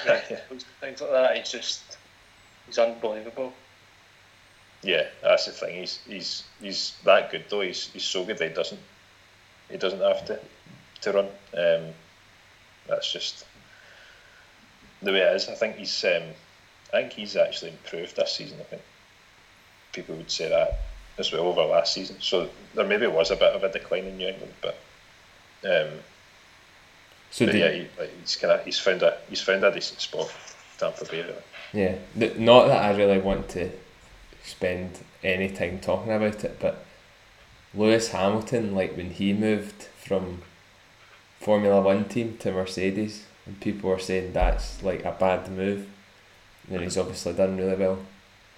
yeah, yeah. things like that. He's just, he's unbelievable. Yeah, that's the thing. He's he's he's that good though. He's he's so good that he doesn't he doesn't have to to run. Um, that's just the way it is. I think he's um, I think he's actually improved this season. I think people would say that as well over last season, so there maybe was a bit of a decline in New England, but um, so but yeah, he, like, he's kind of he's found a he's found a decent spot, Tampa Bay. Really. Yeah, not that I really want to spend any time talking about it, but Lewis Hamilton, like when he moved from Formula One team to Mercedes, and people were saying that's like a bad move, and he's obviously done really well.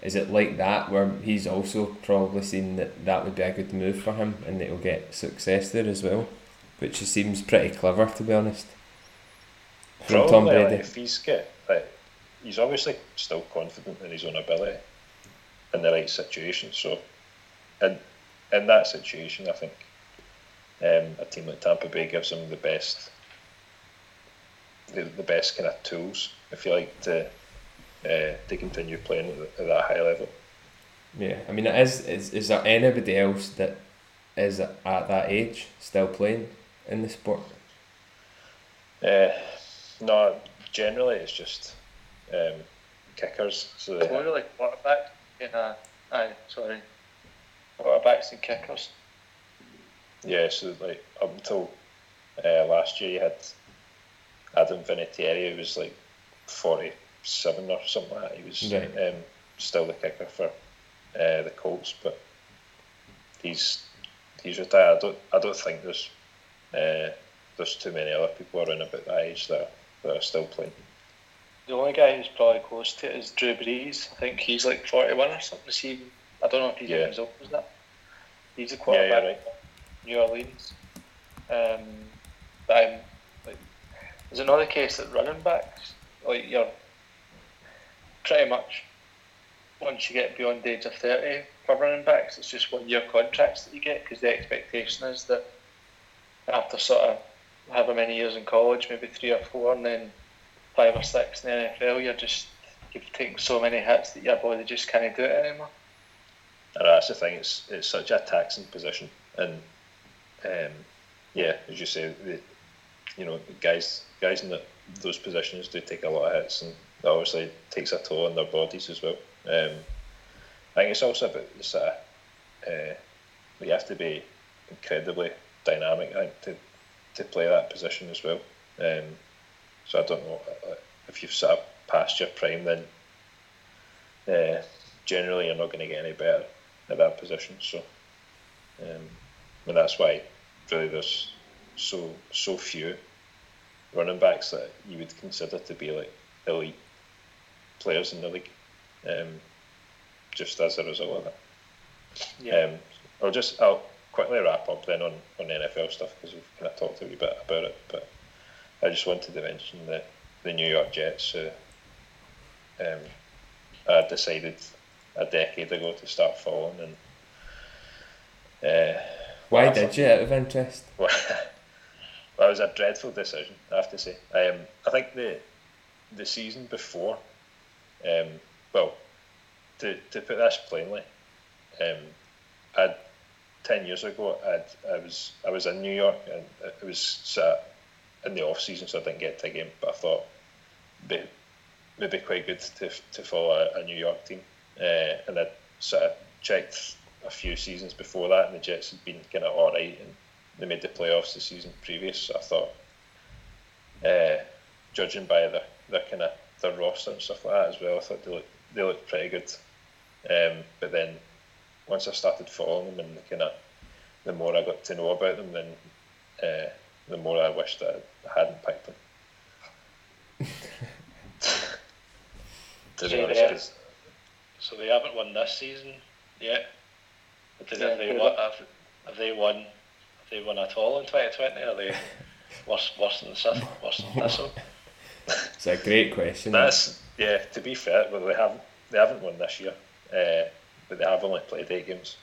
Is it like that where he's also probably seen that that would be a good move for him and that he'll get success there as well, which seems pretty clever, to be honest, from probably Tom Brady. Like if he's get like, he's obviously still confident in his own ability in the right situation, so in, in that situation I think um, a team like Tampa Bay gives him the best the, the best kind of tools, if you like, to Uh, to continue playing at that high level. Yeah, I mean, it is, is is there anybody else that is at that age still playing in the sport? Uh, no, generally it's just um, kickers. So they really quarterbacks. Yeah, aye, sorry, quarterbacks and kickers. Yeah, so like up until uh, last year, you had Adam Vinatieri, who was like forty. Seven or something like that. He was right. um, still the kicker for uh, the Colts, but he's he's retired. I don't I don't think there's uh, there's too many other people around about that age that are, that are still playing. The only guy who's probably close to it is Drew Brees. I think he's like forty-one or something. He, I don't know if he's yeah. as old as that. He's a quarterback, yeah, yeah, right. New Orleans. Um, but I'm like, there's another case that running backs like you're. Pretty much, once you get beyond the age of thirty for running backs, it's just one-year contracts that you get, because the expectation is that after sort of however many years in college, maybe three or four, and then five or six in the N F L, you're just you've taken so many hits that your body just can't do it anymore. And that's the thing; it's it's such a taxing position, and um, yeah, as you say, the, you know, guys guys in the, those positions do take a lot of hits, and that obviously takes a toll on their bodies as well. Um, I think it's also about the sort of, uh, you have to be incredibly dynamic, I think, to, to play that position as well. Um, so I don't know, if you've sort of passed your prime, then uh, generally you're not going to get any better at that position. So, um, and that's why really there's so so few running backs that you would consider to be like elite players in the league. Um, just as a result of it. Yeah. Um, I'll just I'll quickly wrap up then on, on the N F L stuff, because we've kind of talked a wee bit about it, but I just wanted to mention that the New York Jets uh, um, I decided a decade ago to start following, and uh, why did you, out of interest? Well, it was a dreadful decision, I have to say. Um, I think the the season before, um, well, to to put this plainly, um, I'd ten years ago, I'd I was I was in New York, and it was uh, in the off season, so I didn't get to a game. But I thought it'd be, it'd be quite good to to follow a, a New York team, uh, and I sort of checked a few seasons before that, and the Jets had been kind of all right, and they made the playoffs the season previous. So I thought, uh, judging by their, their kind of their roster and stuff like that as well, I thought they looked they looked pretty good. Um, but then once I started following them, and the kind of the more I got to know about them, then uh, the more I wished that I hadn't picked them. To be honest, yeah. So they haven't won this season yet. Did yeah, they won, have, have they won? Have they won at all in twenty twenty? Are they worse, worse than Thistle? Worse than Thistle? It's a great question. That's yeah. To be fair, well, they haven't. They haven't won this year, uh, but they have only played eight games,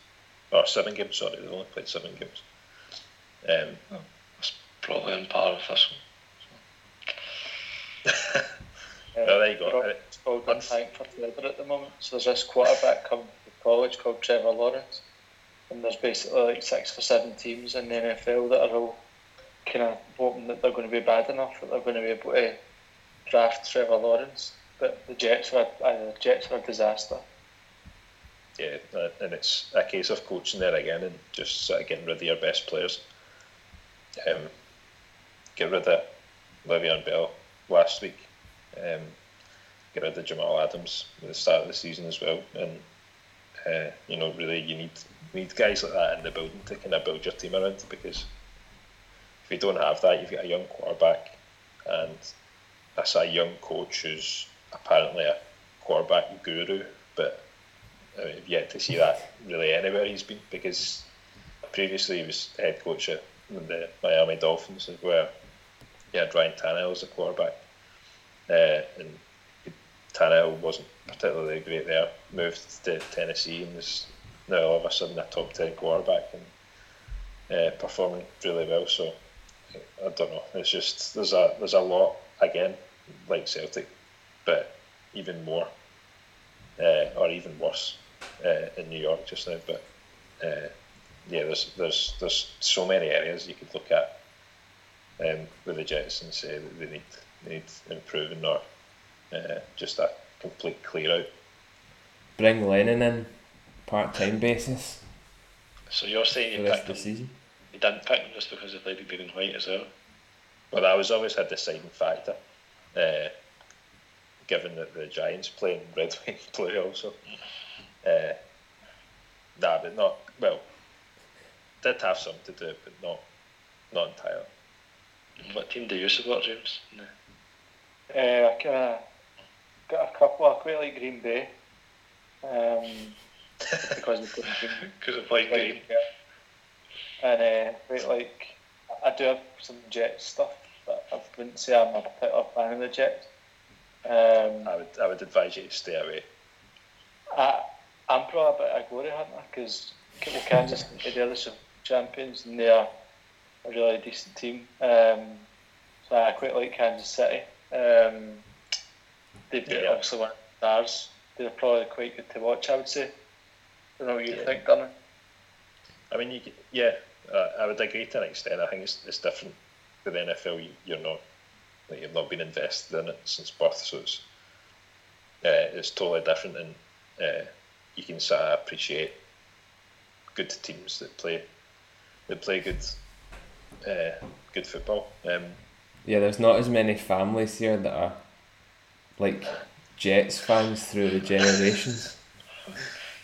or seven games. Sorry, they've only played seven games. Um, oh, that's probably on par with Thistle. So. uh, well, there you go. It's called Unf- Hank for Leather at the moment. So there's this quarterback come to college called Trevor Lawrence. And there's basically like six or seven teams in the N F L that are all kind of hoping that they're going to be bad enough that they're going to be able to draft Trevor Lawrence. But the Jets are uh, the Jets are a disaster. Yeah, and it's a case of coaching there again, and just sort of getting rid of your best players. Um, get rid of Le'Veon Bell last week. Um, get rid of Jamal Adams at the start of the season as well, and. Uh, you know, really, you need need guys like that in the building to kind of build your team around, because if you don't have that, you've got a young quarterback, and that's a young coach who's apparently a quarterback guru, but I've yet to see that really anywhere he's been, because previously he was head coach at the Miami Dolphins, where he had Ryan Tannehill as a quarterback, uh, and Tannehill wasn't particularly great there, moved to Tennessee, and was now all of a sudden a top ten quarterback, and uh, performing really well. So I don't know, it's just there's a there's a lot again, like Celtic, but even more uh, or even worse uh, in New York just now. But uh, yeah, there's there's there's so many areas you could look at um, with the Jets and say that they need they need improving, or uh, just that complete clear out. Bring Lennon in part time basis. So you're saying you picked him, you didn't pick him just because he played in green and white as well? Well, that was always a deciding factor, uh, given that the Giants play in red, white and blue also. Uh, nah, but not, well, did have some to do, but not not entirely. What team do you support, James? No. Uh, I kind of got a couple. I quite like Green Bay, um, because of because of like Green. And uh, quite like I do have some Jets stuff, but I wouldn't say I'm a particular fan of the Jets. Um, I would I would advise you to stay away. I I'm probably a bit of a glory hunter, because the Kansas City are the champions, and they are a really decent team. Um, so I quite like Kansas City. Um, they've yeah. obviously won stars. They're probably quite good to watch, I would say. I don't know what you yeah. think, Darren. I mean, you, yeah, uh, I would agree to an extent. I think it's it's different with the N F L. You, you're not, like, you've not been invested in it since birth, so it's uh, it's totally different, and uh, you can sort of appreciate good teams that play that play good uh, good football. Um, Yeah, there's not as many families here that are like Jets fans through the generations.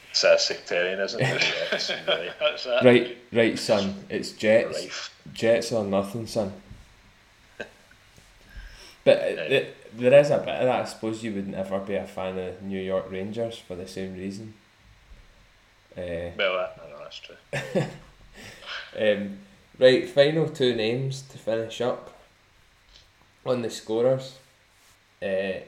It's a sectarian, isn't it? That. Right, right, son. It's Jets. Life. Jets or nothing, son. But yeah. th- there is a bit of that. I suppose you would never be a fan of New York Rangers for the same reason. Uh, well, that, no, that's true. um, right, final two names to finish up on the scorers. Uh,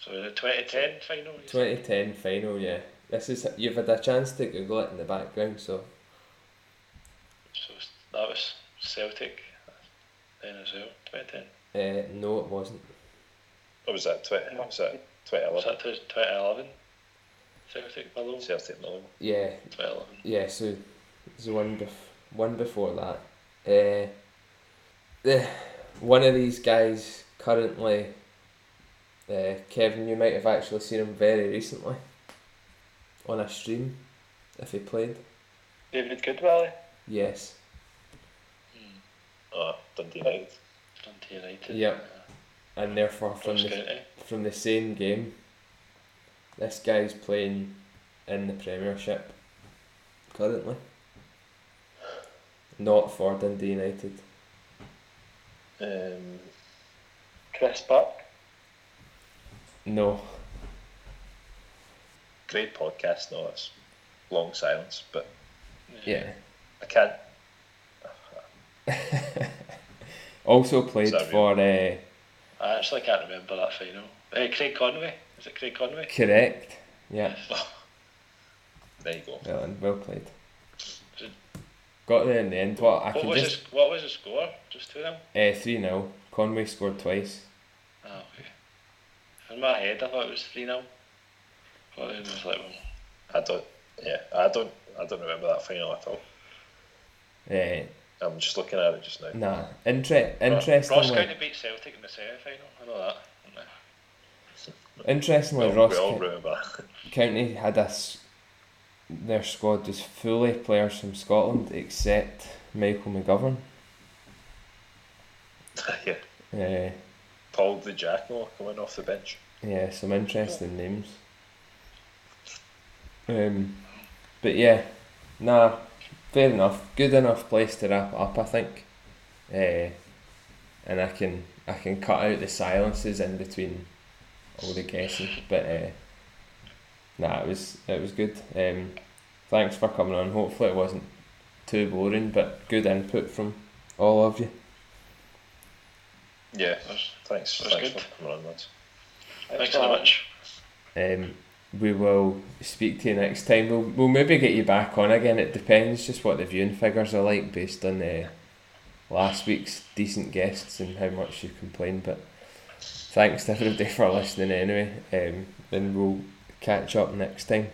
so the twenty ten final? twenty ten final, yeah. This is, you've had a chance to Google it in the background, so. So that was Celtic then as well, twenty ten? Uh, no, it wasn't. What was that, twenty, no. was that twenty eleven? Was that twenty eleven? Celtic Motherwell? Celtic Motherwell. Yeah. twenty eleven. Yeah, so the one, bef- one before that. Uh, the, one of these guys currently, uh, Kevin, you might have actually seen him very recently. On a stream, if he played. David Goodwally? Yes. Hmm. Oh, Dundee United. Dundee United. Yep. Yeah. And therefore, from the, from the same game, this guy's playing in the Premiership currently. Not for Dundee United. Um, Chris Buck? No. Great podcast, no, it's long silence, but yeah, I can't. Also played for. Uh, I actually can't remember that final. Uh, Craig Conway, is it Craig Conway? Correct. Yeah. There you go. Well done. Well played. Got there in the end. What, I what was just, his, what was the score? Just two nil. Uh, three nil. Conway scored twice. Oh, okay. In my head, I thought it was three nil. I don't, yeah, I don't, I don't remember that final at all. Yeah, I'm just looking at it just now. Nah, Inter- interestingly, Ross County beat Celtic in the semi-final. I know that. No. Interestingly, well, Ross we all remember. County had a, their squad was fully players from Scotland except Michael McGovern. Yeah. Yeah. Uh, Paul the Jackal coming off the bench. Yeah, some interesting oh. names. Um, but yeah, nah, fair enough. Good enough place to wrap up, I think. Uh, and I can I can cut out the silences in between all the guesses. But uh, nah, it was it was good. Um, thanks for coming on. Hopefully it wasn't too boring, but good input from all of you. Yeah, thanks. That's thanks good. For coming on, lads. Thanks so much. Um. We will speak to you next time. We'll we'll maybe get you back on again. It depends just what the viewing figures are like based on uh, last week's decent guests and how much you complain. But thanks to everybody for listening anyway. Um, and we'll catch up next time.